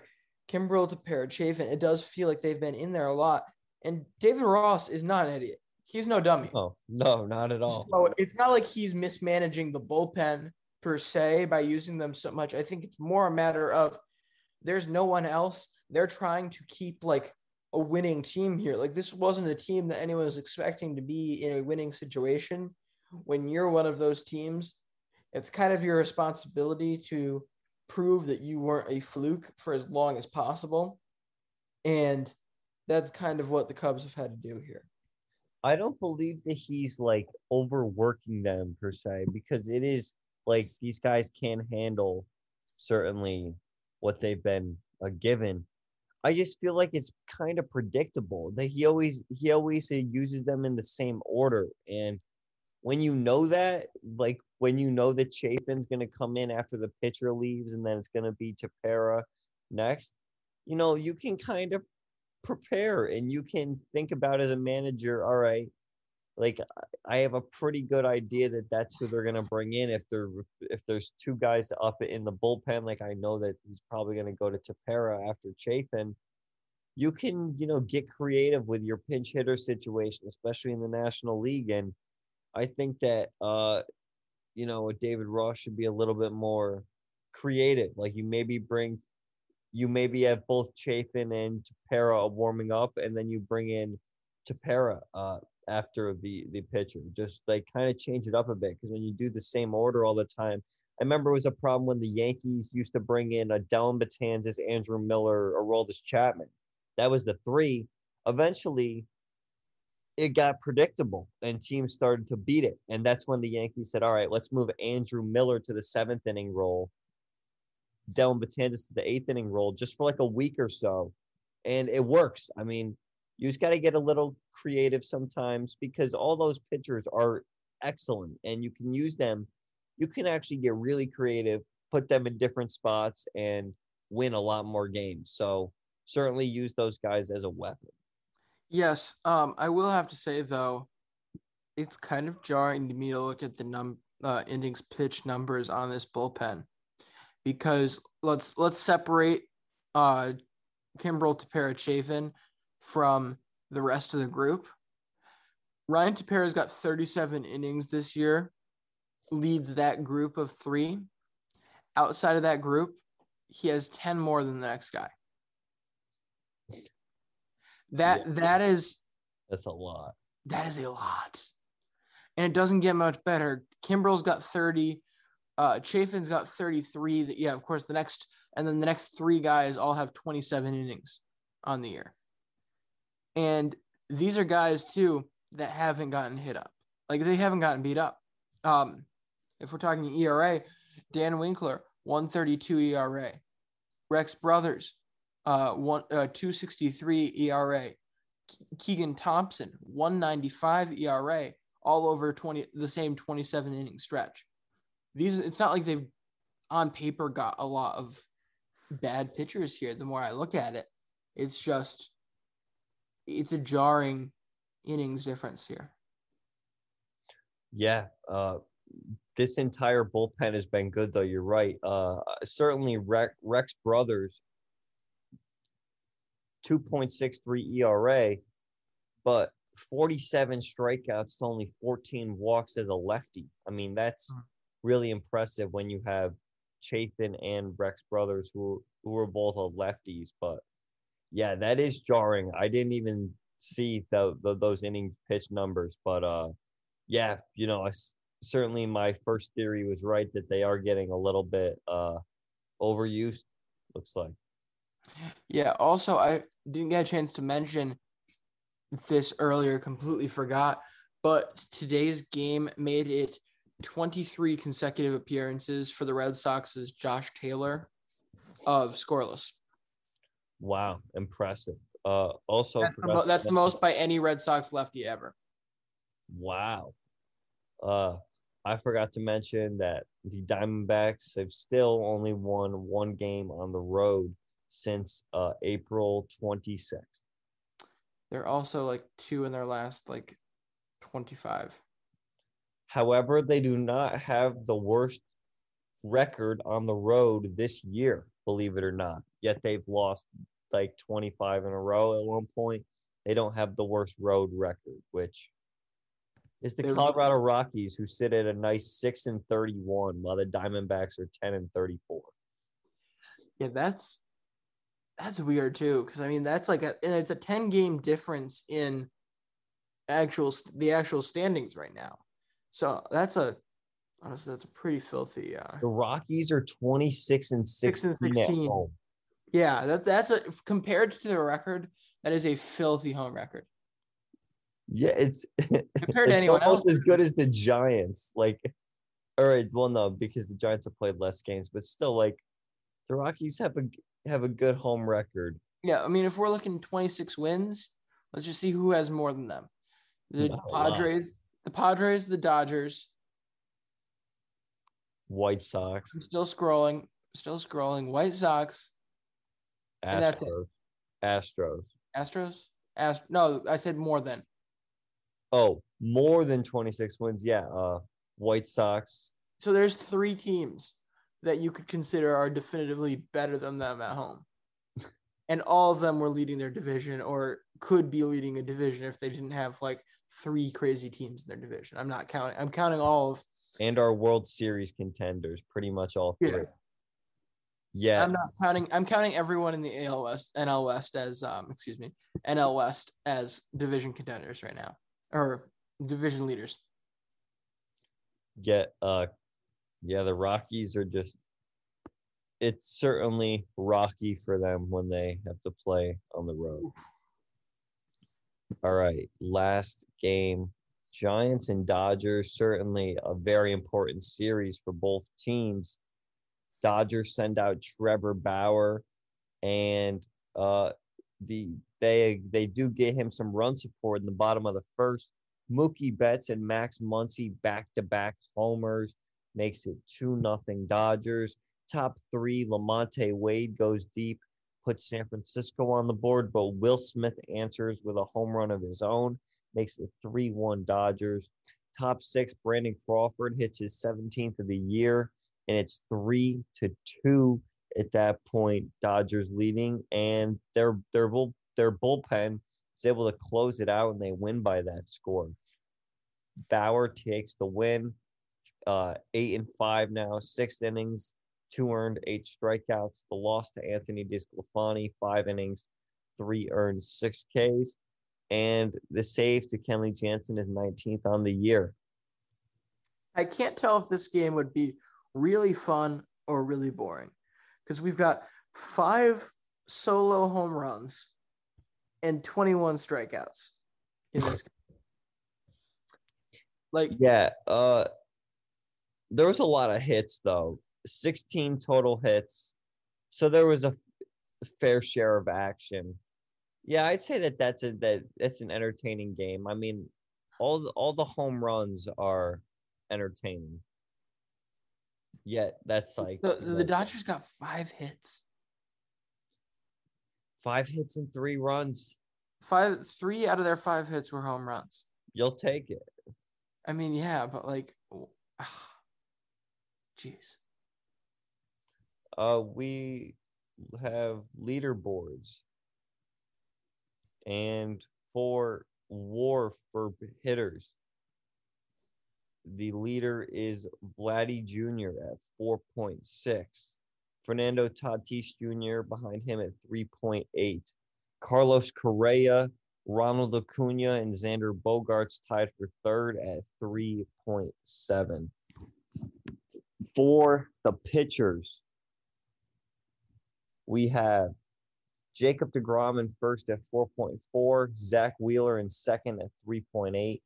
Kimbrel to Parrott, Chafin, it does feel like they've been in there a lot. And David Ross is not an idiot. He's no dummy. Oh, no, not at all. So it's not like he's mismanaging the bullpen per se by using them so much. I think it's more a matter of there's no one else. They're trying to keep a winning team here. This wasn't a team that anyone was expecting to be in a winning situation. When you're one of those teams, it's kind of your responsibility to prove that you weren't a fluke for as long as possible. And that's kind of what the Cubs have had to do here. I don't believe that he's overworking them per se, because it is these guys can handle certainly what they've been given. I just feel like it's kind of predictable that he always uses them in the same order. And when you know that, when you know that Chafin's going to come in after the pitcher leaves, and then it's going to be Tepera next, you can kind of prepare, and you can think about as a manager, all right, I have a pretty good idea that that's who they're going to bring in. If there's 2 guys up in the bullpen, I know that he's probably going to go to Tepera after Chafin. You can, get creative with your pinch hitter situation, especially in the National League. And I think that, David Ross should be a little bit more creative. You maybe have both Chafin and Tepera warming up, and then you bring in Tepera, after the pitcher, just kind of change it up a bit, because when you do the same order all the time, I remember it was a problem when the Yankees used to bring in Dellin Betanzas, Andrew Miller, Aroldis Chapman. That was the 3. Eventually, it got predictable, and teams started to beat it, and that's when the Yankees said, all right, let's move Andrew Miller to the 7th inning role, Dellin Betanzas to the 8th inning role, just for a week or so, and it works. You just got to get a little creative sometimes, because all those pitchers are excellent, and you can use them. You can actually get really creative, put them in different spots, and win a lot more games. So certainly use those guys as a weapon. Yes. I will have to say, though, it's kind of jarring to me to look at the innings pitch numbers on this bullpen, because let's separate Kimbrel Tapera-Chafin from the rest of the group. Ryan Tapera's got 37 innings this year, leads that group of three. Outside of that group, he has 10 more than the next guy. That's a lot. That is a lot. And it doesn't get much better. Kimbrel's got 30. Chafin's got 33. Yeah, of course, the next three guys all have 27 innings on the year. And these are guys, too, that haven't gotten hit up. Like, they haven't gotten beat up. If we're talking ERA, Dan Winkler, 1.32 ERA. Rex Brothers, 2.63 ERA. Keegan Thompson, 1.95 ERA, all over the same 27 inning stretch. It's not like they've on paper got a lot of bad pitchers here. The more I look at it, it's a jarring innings difference here. Yeah. This entire bullpen has been good, though. You're right. Certainly Rex Brothers, 2.63 ERA, but 47 strikeouts to only 14 walks as a lefty. I mean, that's really impressive when you have Chafin and Rex Brothers, who are both lefties. But yeah, that is jarring. I didn't even see those inning pitch numbers, but yeah, you know, certainly my first theory was right that they are getting a little bit overused, looks like. Yeah, also, I didn't get a chance to mention this earlier, completely forgot, but today's game made it 23 consecutive appearances for the Red Sox's Josh Taylor of scoreless. Wow, impressive. Also, that's the most by any Red Sox lefty ever. Wow. I forgot to mention that the Diamondbacks have still only won one game on the road since April 26th. They're also like 2 in their last 25. However, they do not have the worst record on the road this year, believe it or not. Yet they've lost 25 in a row at one point. They don't have the worst road record, which is the Colorado Rockies, who sit at a nice 6-31, while the Diamondbacks are 10-34. Yeah, that's weird too, because I mean that's it's a 10-game difference in the actual standings right now. So that's a pretty filthy. The Rockies are 26-16. Yeah, that's compared to their record, that is a filthy home record. Yeah, compared to anyone else, as good as the Giants. All right, well, no, because the Giants have played less games, but still, the Rockies have a good home record. Yeah, I mean, if we're looking 26 wins, let's just see who has more than them. The Padres, the Dodgers, White Sox. I'm still scrolling. White Sox. Astros. No, I said more than. Oh, more than 26 wins. Yeah, White Sox. So there's 3 teams that you could consider are definitively better than them at home. And all of them were leading their division or could be leading a division if they didn't have 3 crazy teams in their division. I'm counting all of. And our World Series contenders, pretty much all 3. Yeah. Yeah, I'm counting everyone in the NL West as division contenders right now, or division leaders. Yeah, the Rockies are just. It's certainly rocky for them when they have to play on the road. All right, last game, Giants and Dodgers. Certainly a very important series for both teams. Dodgers send out Trevor Bauer, and they do get him some run support in the bottom of the first Mookie Betts and Max Muncy back-to-back homers makes it 2-0 Dodgers. Top three, Lamonte Wade goes deep, puts San Francisco on the board, but Will Smith answers with a home run of his own, makes it 3-1 Dodgers. Top six, Brandon Crawford hits his 17th of the year, and it's 3-2 at that point, Dodgers leading, and their bullpen is able to close it out, and they win by that score. Bauer takes the win, 8-5 now, 6 innings, 2 earned, 8 strikeouts. The loss to Anthony DiScalfani, 5 innings, 3 earned, 6 Ks. And the save to Kenley Jansen is 19th on the year. I can't tell if this game would be really fun or really boring because we've got 5 solo home runs and 21 strikeouts in this game. There was a lot of hits, though. 16 total hits. So there was a fair share of action. Yeah, I'd say that's an entertaining game. I mean, all the home runs are entertaining. Yet that's like the Dodgers got 5 hits. 5 hits and 3 runs. 3 out of their 5 hits were home runs. You'll take it. I mean, yeah, but like, jeez. We have leaderboards. And for WAR for hitters, the leader is Vladdy Jr. at 4.6. Fernando Tatis Jr. behind him at 3.8. Carlos Correa, Ronald Acuna, and Xander Bogaerts tied for third at 3.7. For the pitchers, we have Jacob deGrom in first at 4.4, Zach Wheeler in second at 3.8,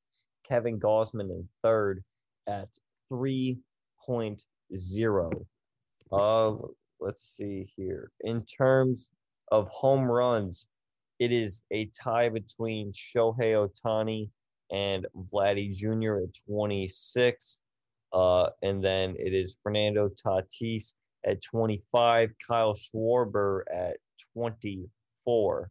Kevin Gausman in third at 3.0. Let's see here. In terms of home runs, it is a tie between Shohei Ohtani and Vladdy Jr. at 26, and then it is Fernando Tatis at 25, Kyle Schwarber at 24.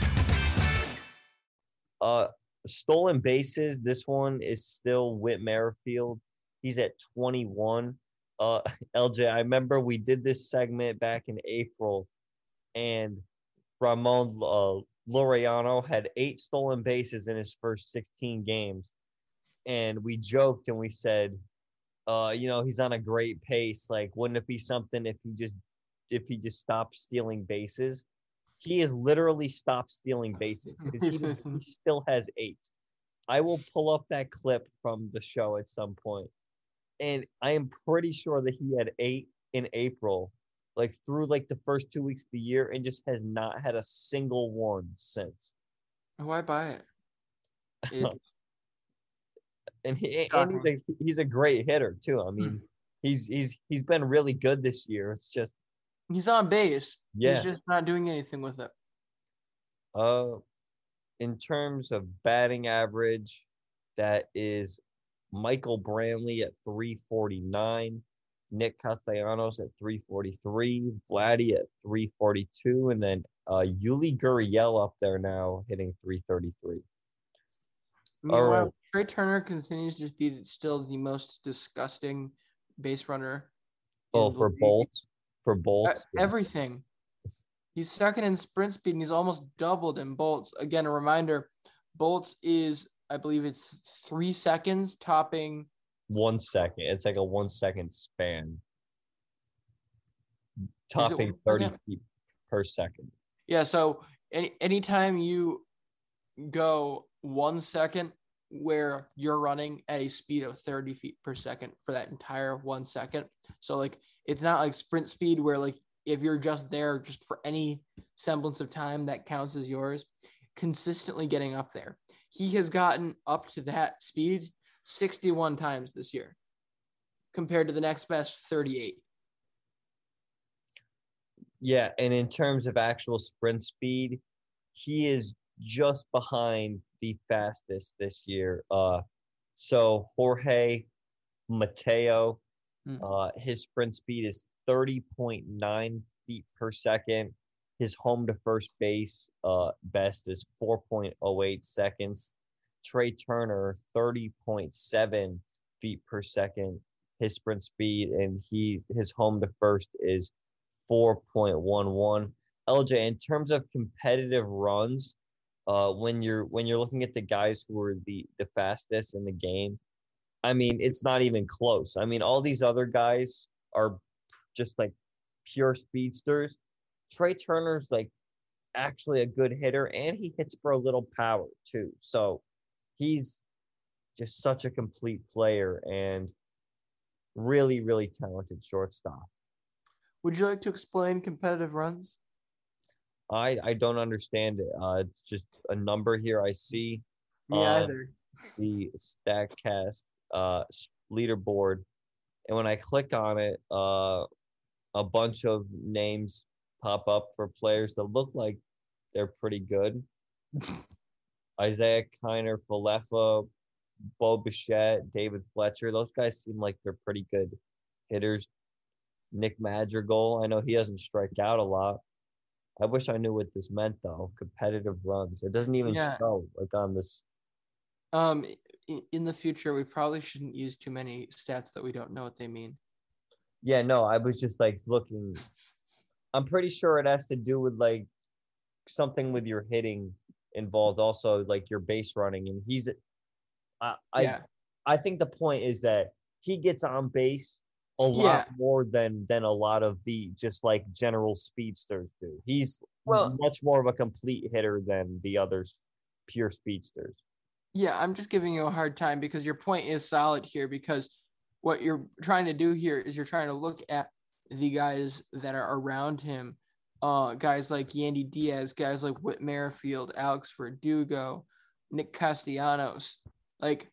Stolen bases, this one is still Whit Merrifield. He's at 21. LJ, I remember we did this segment back in April, and Ramon Laureano had 8 stolen bases in his first 16 games. And we joked and we said, he's on a great pace. Like, wouldn't it be something if he just stopped stealing bases? He has literally stopped stealing bases because he still has 8. I will pull up that clip from the show at some point. And I am pretty sure that he had 8 in April, like through like the first 2 weeks of the year, and just has not had a single one since. Why buy it? He's a great hitter too. I mean, he's been really good this year. It's just, he's on base. Yeah. He's just not doing anything with it. In terms of batting average, that is Michael Brantley at 349, Nick Castellanos at 343, Vladdy at 342, and then Yuli Gurriel up there now hitting 333. Meanwhile, Trea Turner continues to be still the most disgusting base runner. Oh, for Bolt? For Bolt? Everything. He's second in sprint speed, and he's almost doubled in Bolts. Again, a reminder, Bolts is, I believe it's 3 seconds topping. 1 second. It's like a 1 second span. Topping 30 feet per second. Yeah, so anytime you go 1 second where you're running at a speed of 30 feet per second for that entire 1 second. So, like, it's not like sprint speed where, like, if you're just there just for any semblance of time, that counts as yours. Consistently getting up there. He has gotten up to that speed 61 times this year compared to the next best 38. Yeah, and in terms of actual sprint speed, he is just behind the fastest this year. So Jorge Mateo, his sprint speed is 30.9 feet per second. His home to first base best is 4.08 seconds. Trea Turner, 30.7 feet per second, his sprint speed, and his home to first is 4.11. LJ, in terms of competitive runs, when you're looking at the guys who are the fastest in the game, I mean, it's not even close. I mean, all these other guys are just like pure speedsters. Trea Turner's like actually a good hitter, and he hits for a little power too. So he's just such a complete player and really, really talented shortstop. Would you like to explain competitive runs? I don't understand it. It's just a number here I see. Me either. The StatCast leaderboard. And when I click on it, a bunch of names pop up for players that look like they're pretty good. Isaiah Kiner, Falefa, Bo Bichette, David Fletcher. Those guys seem like they're pretty good hitters. Nick Madrigal. I know he doesn't strike out a lot. I wish I knew what this meant, though. Competitive runs. It doesn't even show like on this. In the future, we probably shouldn't use too many stats that we don't know what they mean. Yeah, no, I was just like looking. I'm pretty sure it has to do with like something with your hitting involved, also like your base running. And I think the point is that he gets on base a lot more than a lot of the just like general speedsters do. He's much more of a complete hitter than the other pure speedsters. Yeah, I'm just giving you a hard time because your point is solid here, because what you're trying to do here is you're trying to look at the guys that are around him, guys like Yandy Diaz, guys like Whit Merrifield, Alex Verdugo, Nick Castellanos, like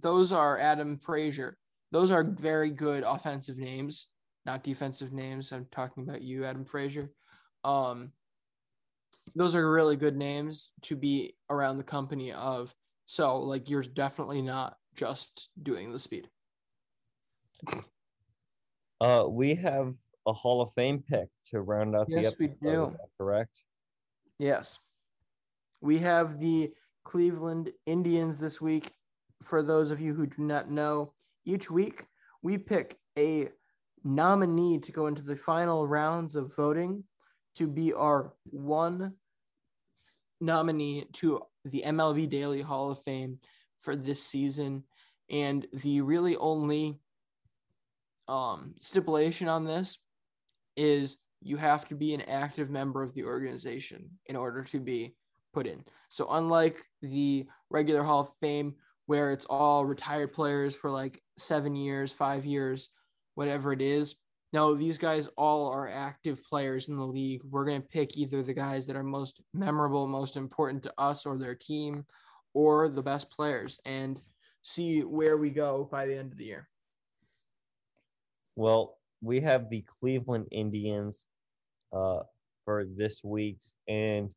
those are Adam Frazier. Those are very good offensive names, not defensive names. I'm talking about you, Adam Frazier. Those are really good names to be around the company of. So, like, you're definitely not just doing the speed. We have a Hall of Fame pick to round out the episode. Yes, we do. Correct? Yes. We have the Cleveland Indians this week. For those of you who do not know, each week, we pick a nominee to go into the final rounds of voting to be our one nominee to the MLB Daily Hall of Fame for this season. And the really only stipulation on this is you have to be an active member of the organization in order to be put in. So unlike the regular Hall of Fame, where it's all retired players for like 7 years, 5 years, whatever it is. No, these guys all are active players in the league. We're going to pick either the guys that are most memorable, most important to us or their team, or the best players, and see where we go by the end of the year. Well, we have the Cleveland Indians for this week's. And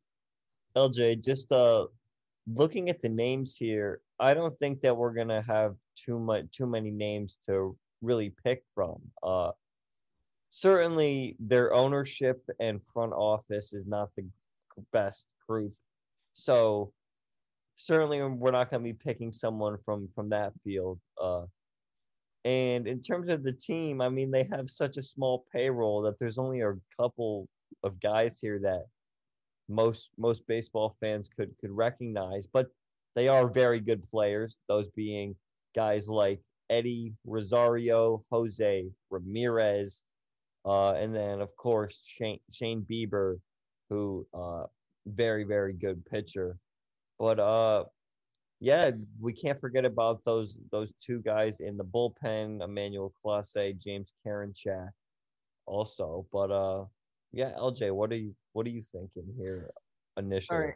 LJ, just looking at the names here, I don't think that we're going to have too many names to really pick from. Certainly their ownership and front office is not the best group. So certainly we're not going to be picking someone from that field. And in terms of the team, I mean, they have such a small payroll that there's only a couple of guys here that most baseball fans could recognize, but they are very good players, those being guys like Eddie Rosario, Jose Ramirez, and then, of course, Shane Bieber, who very, very good pitcher. But, yeah, we can't forget about those two guys in the bullpen, Emmanuel Clase, James Karinchak also. But, yeah, LJ, what are you thinking here initially?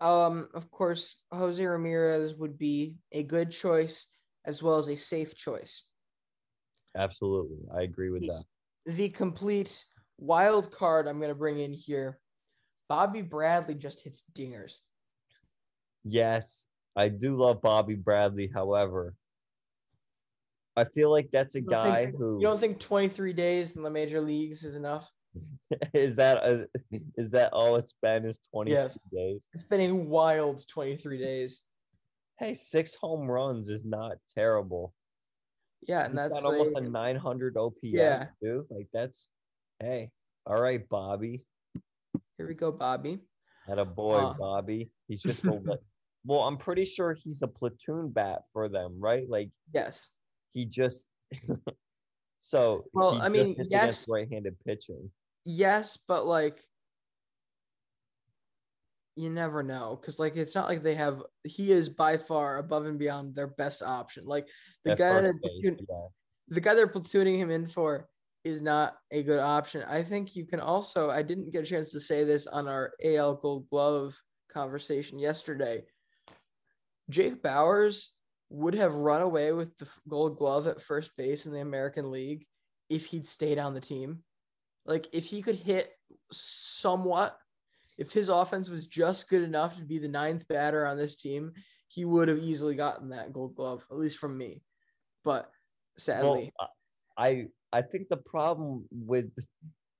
All right. Of course, Jose Ramirez would be a good choice as well as a safe choice. Absolutely. I agree with that. The complete wild card I'm going to bring in here, Bobby Bradley just hits dingers. Yes, I do love Bobby Bradley. However, I feel like that's a guy who... You don't think 23 days in the major leagues is enough? Is that all it's been is 23 days? It's been a wild 23 days. Hey, 6 home runs is not terrible. Yeah, and that's got almost a 900 OPS, dude. Like, that's... Hey, all right, Bobby. Here we go, Bobby. Attaboy, Bobby. He's just a... Well, I'm pretty sure he's a platoon bat for them, right? Like, yes, he just I mean, yes, right-handed pitching. Yes, but like, you never know, because like it's not like they have. He is by far above and beyond their best option. Like the guy they're platooning him in for is not a good option. I think you can also. I didn't get a chance to say this on our AL Gold Glove conversation yesterday. Jake Bowers would have run away with the Gold Glove at first base in the American League if he'd stayed on the team. Like, if he could hit somewhat, if his offense was just good enough to be the 9th batter on this team, he would have easily gotten that Gold Glove, at least from me. But sadly, well, I think the problem with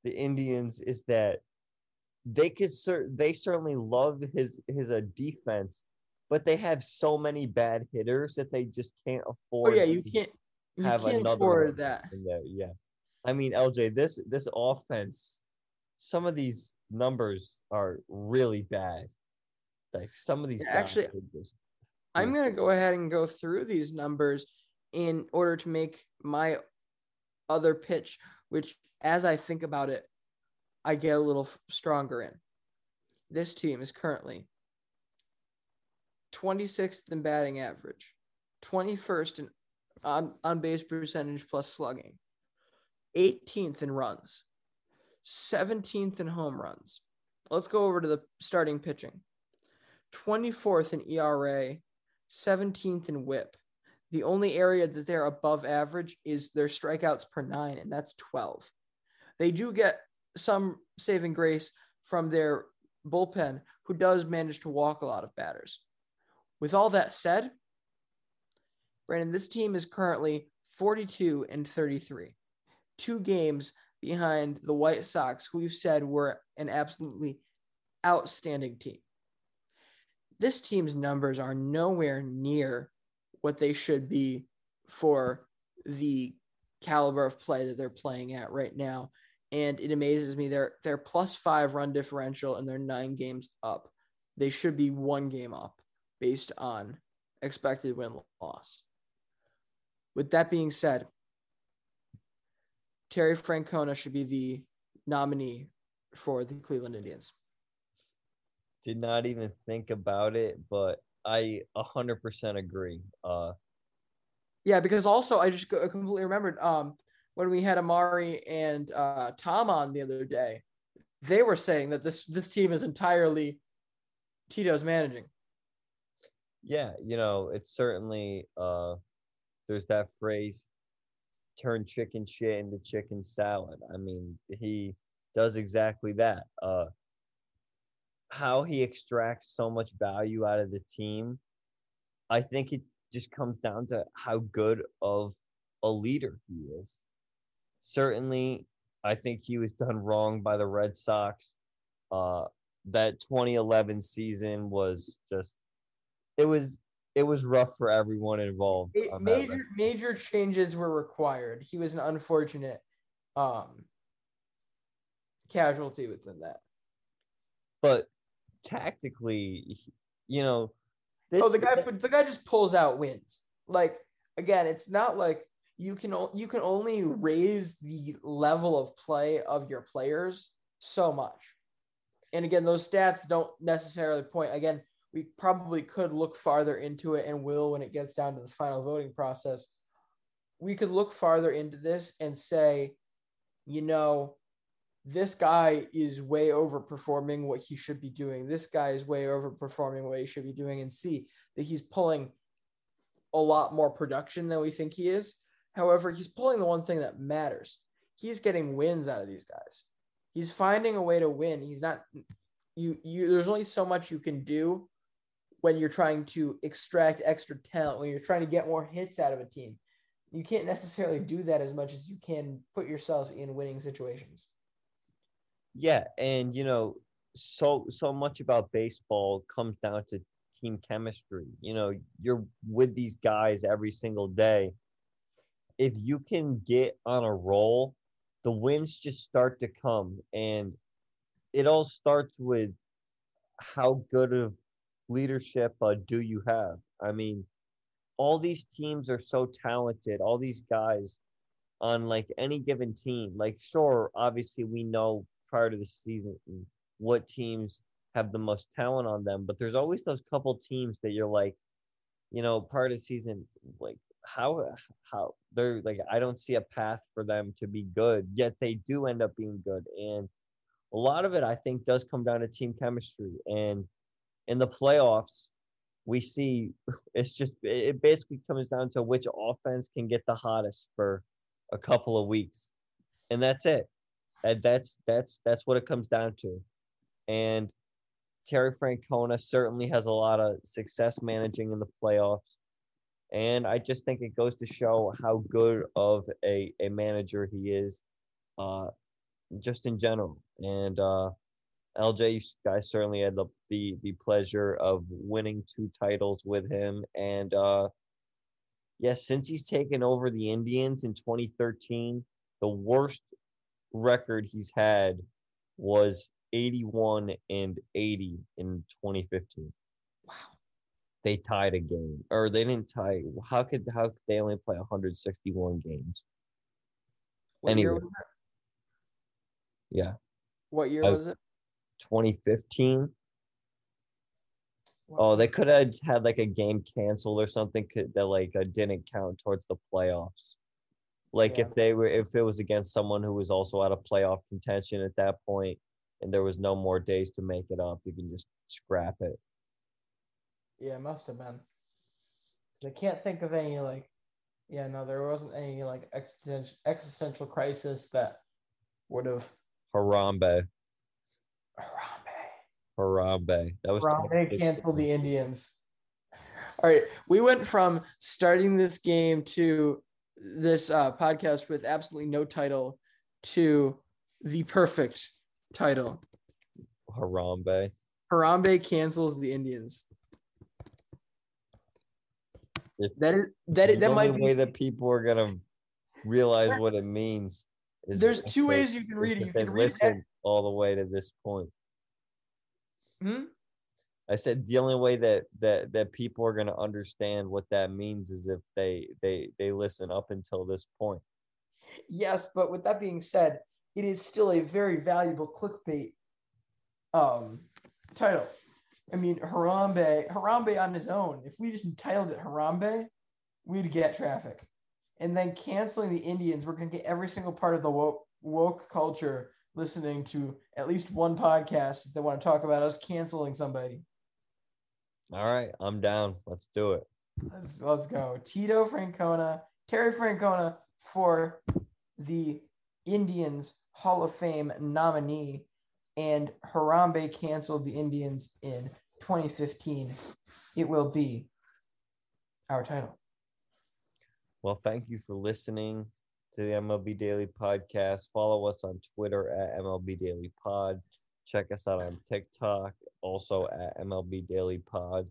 the Indians is that they certainly love his defense, but they have so many bad hitters that they just can't afford. Oh yeah, you can't another afford that. Yeah, I mean, LJ, this offense, some of these numbers are really bad. Like some of these. Yeah, actually, I'm gonna go ahead and go through these numbers in order to make my other pitch, which, as I think about it, I get a little stronger in. This team is currently 26th in batting average, 21st in on-base percentage plus slugging, 18th in runs, 17th in home runs. Let's go over to the starting pitching. 24th in ERA, 17th in WHIP. The only area that they're above average is their strikeouts per 9, and that's 12. They do get some saving grace from their bullpen, who does manage to walk a lot of batters. With all that said, Brandon, this team is currently 42-33, 2 games behind the White Sox, who we've said were an absolutely outstanding team. This team's numbers are nowhere near what they should be for the caliber of play that they're playing at right now. And it amazes me. They're +5 run differential, and they're 9 games up. They should be 1 game up based on expected win-loss. With that being said, Terry Francona should be the nominee for the Cleveland Indians. Did not even think about it, but I 100% agree. Yeah, because also I just completely remembered when we had Amari and Tom on the other day, they were saying that this team is entirely Tito's managing. Yeah, you know, it's certainly there's that phrase, turn chicken shit into chicken salad. I mean, he does exactly that. How he extracts so much value out of the team, I think it just comes down to how good of a leader he is. Certainly, I think he was done wrong by the Red Sox. That 2011 season was just it was rough for everyone involved. Major changes were required. He was an unfortunate casualty within that. But tactically, you know, the guy just pulls out wins. Like, again, it's not like you can only raise the level of play of your players so much. And again, those stats don't necessarily point. Again, we probably could look farther into it, and will when it gets down to the final voting process. We could look farther into this and say, you know, this guy is way overperforming what he should be doing. This guy is way overperforming what he should be doing, and see that he's pulling a lot more production than we think he is. However, he's pulling the one thing that matters. He's getting wins out of these guys. He's finding a way to win. He's not you. There's only so much you can do when you're trying to extract extra talent, when you're trying to get more hits out of a team. You can't necessarily do that as much as you can put yourself in winning situations. Yeah, and, you know, so much about baseball comes down to team chemistry. You know, you're with these guys every single day. If you can get on a roll, the wins just start to come. And it all starts with how good of leadership do you have? I mean, all these teams are so talented. All these guys on, like, any given team. Like, sure, obviously we know prior to the season what teams have the most talent on them, but there's always those couple teams that you're like, you know, prior to the season, like, how they're like, I don't see a path for them to be good, yet they do end up being good. And a lot of it, I think, does come down to team chemistry. And in the playoffs, we see it basically comes down to which offense can get the hottest for a couple of weeks. And that's it. That's what it comes down to. And Terry Francona certainly has a lot of success managing in the playoffs. And I just think it goes to show how good of a manager he is just in general. And LJ, you guys certainly had the pleasure of winning 2 titles with him. And, yes, since he's taken over the Indians in 2013, the worst record he's had was 81-80 in 2015. Wow. They tied a game, or they didn't tie. How could they only play 161 games? What year was that? Yeah. What year was it? 2015. Wow. Oh, they could have had like a game canceled or something that like didn't count towards the playoffs. Like, yeah. If it was against someone who was also out of playoff contention at that point, and there was no more days to make it up, you can just scrap it. Yeah, it must have been. I can't think of any there wasn't any like existential crisis that would have. Harambe. That was Harambe canceled the Indians. All right. We went from starting this game to this podcast with absolutely no title to the perfect title. Harambe cancels the Indians. That might be the way that people are gonna realize what it means. There's two ways you can read it. You can listen all the way to this point. Hmm? I said the only way that people are going to understand what that means is if they listen up until this point. Yes, but with that being said, it is still a very valuable clickbait title. I mean, Harambe on his own. If we just entitled it Harambe, we'd get traffic. And then canceling the Indians, we're going to get every single part of the woke culture listening to at least one podcast if they want to talk about us canceling somebody. All right, I'm down. Let's do it. Let's go. Terry Francona for the Indians Hall of Fame nominee, and Harambe canceled the Indians in 2015. It will be our title. Well, thank you for listening to the MLB Daily Podcast. Follow us on Twitter at MLB Daily Pod. Check us out on TikTok, also at MLB Daily Pod.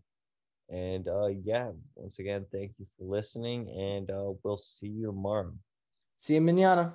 And yeah, once again, thank you for listening, and we'll see you tomorrow. See you mañana.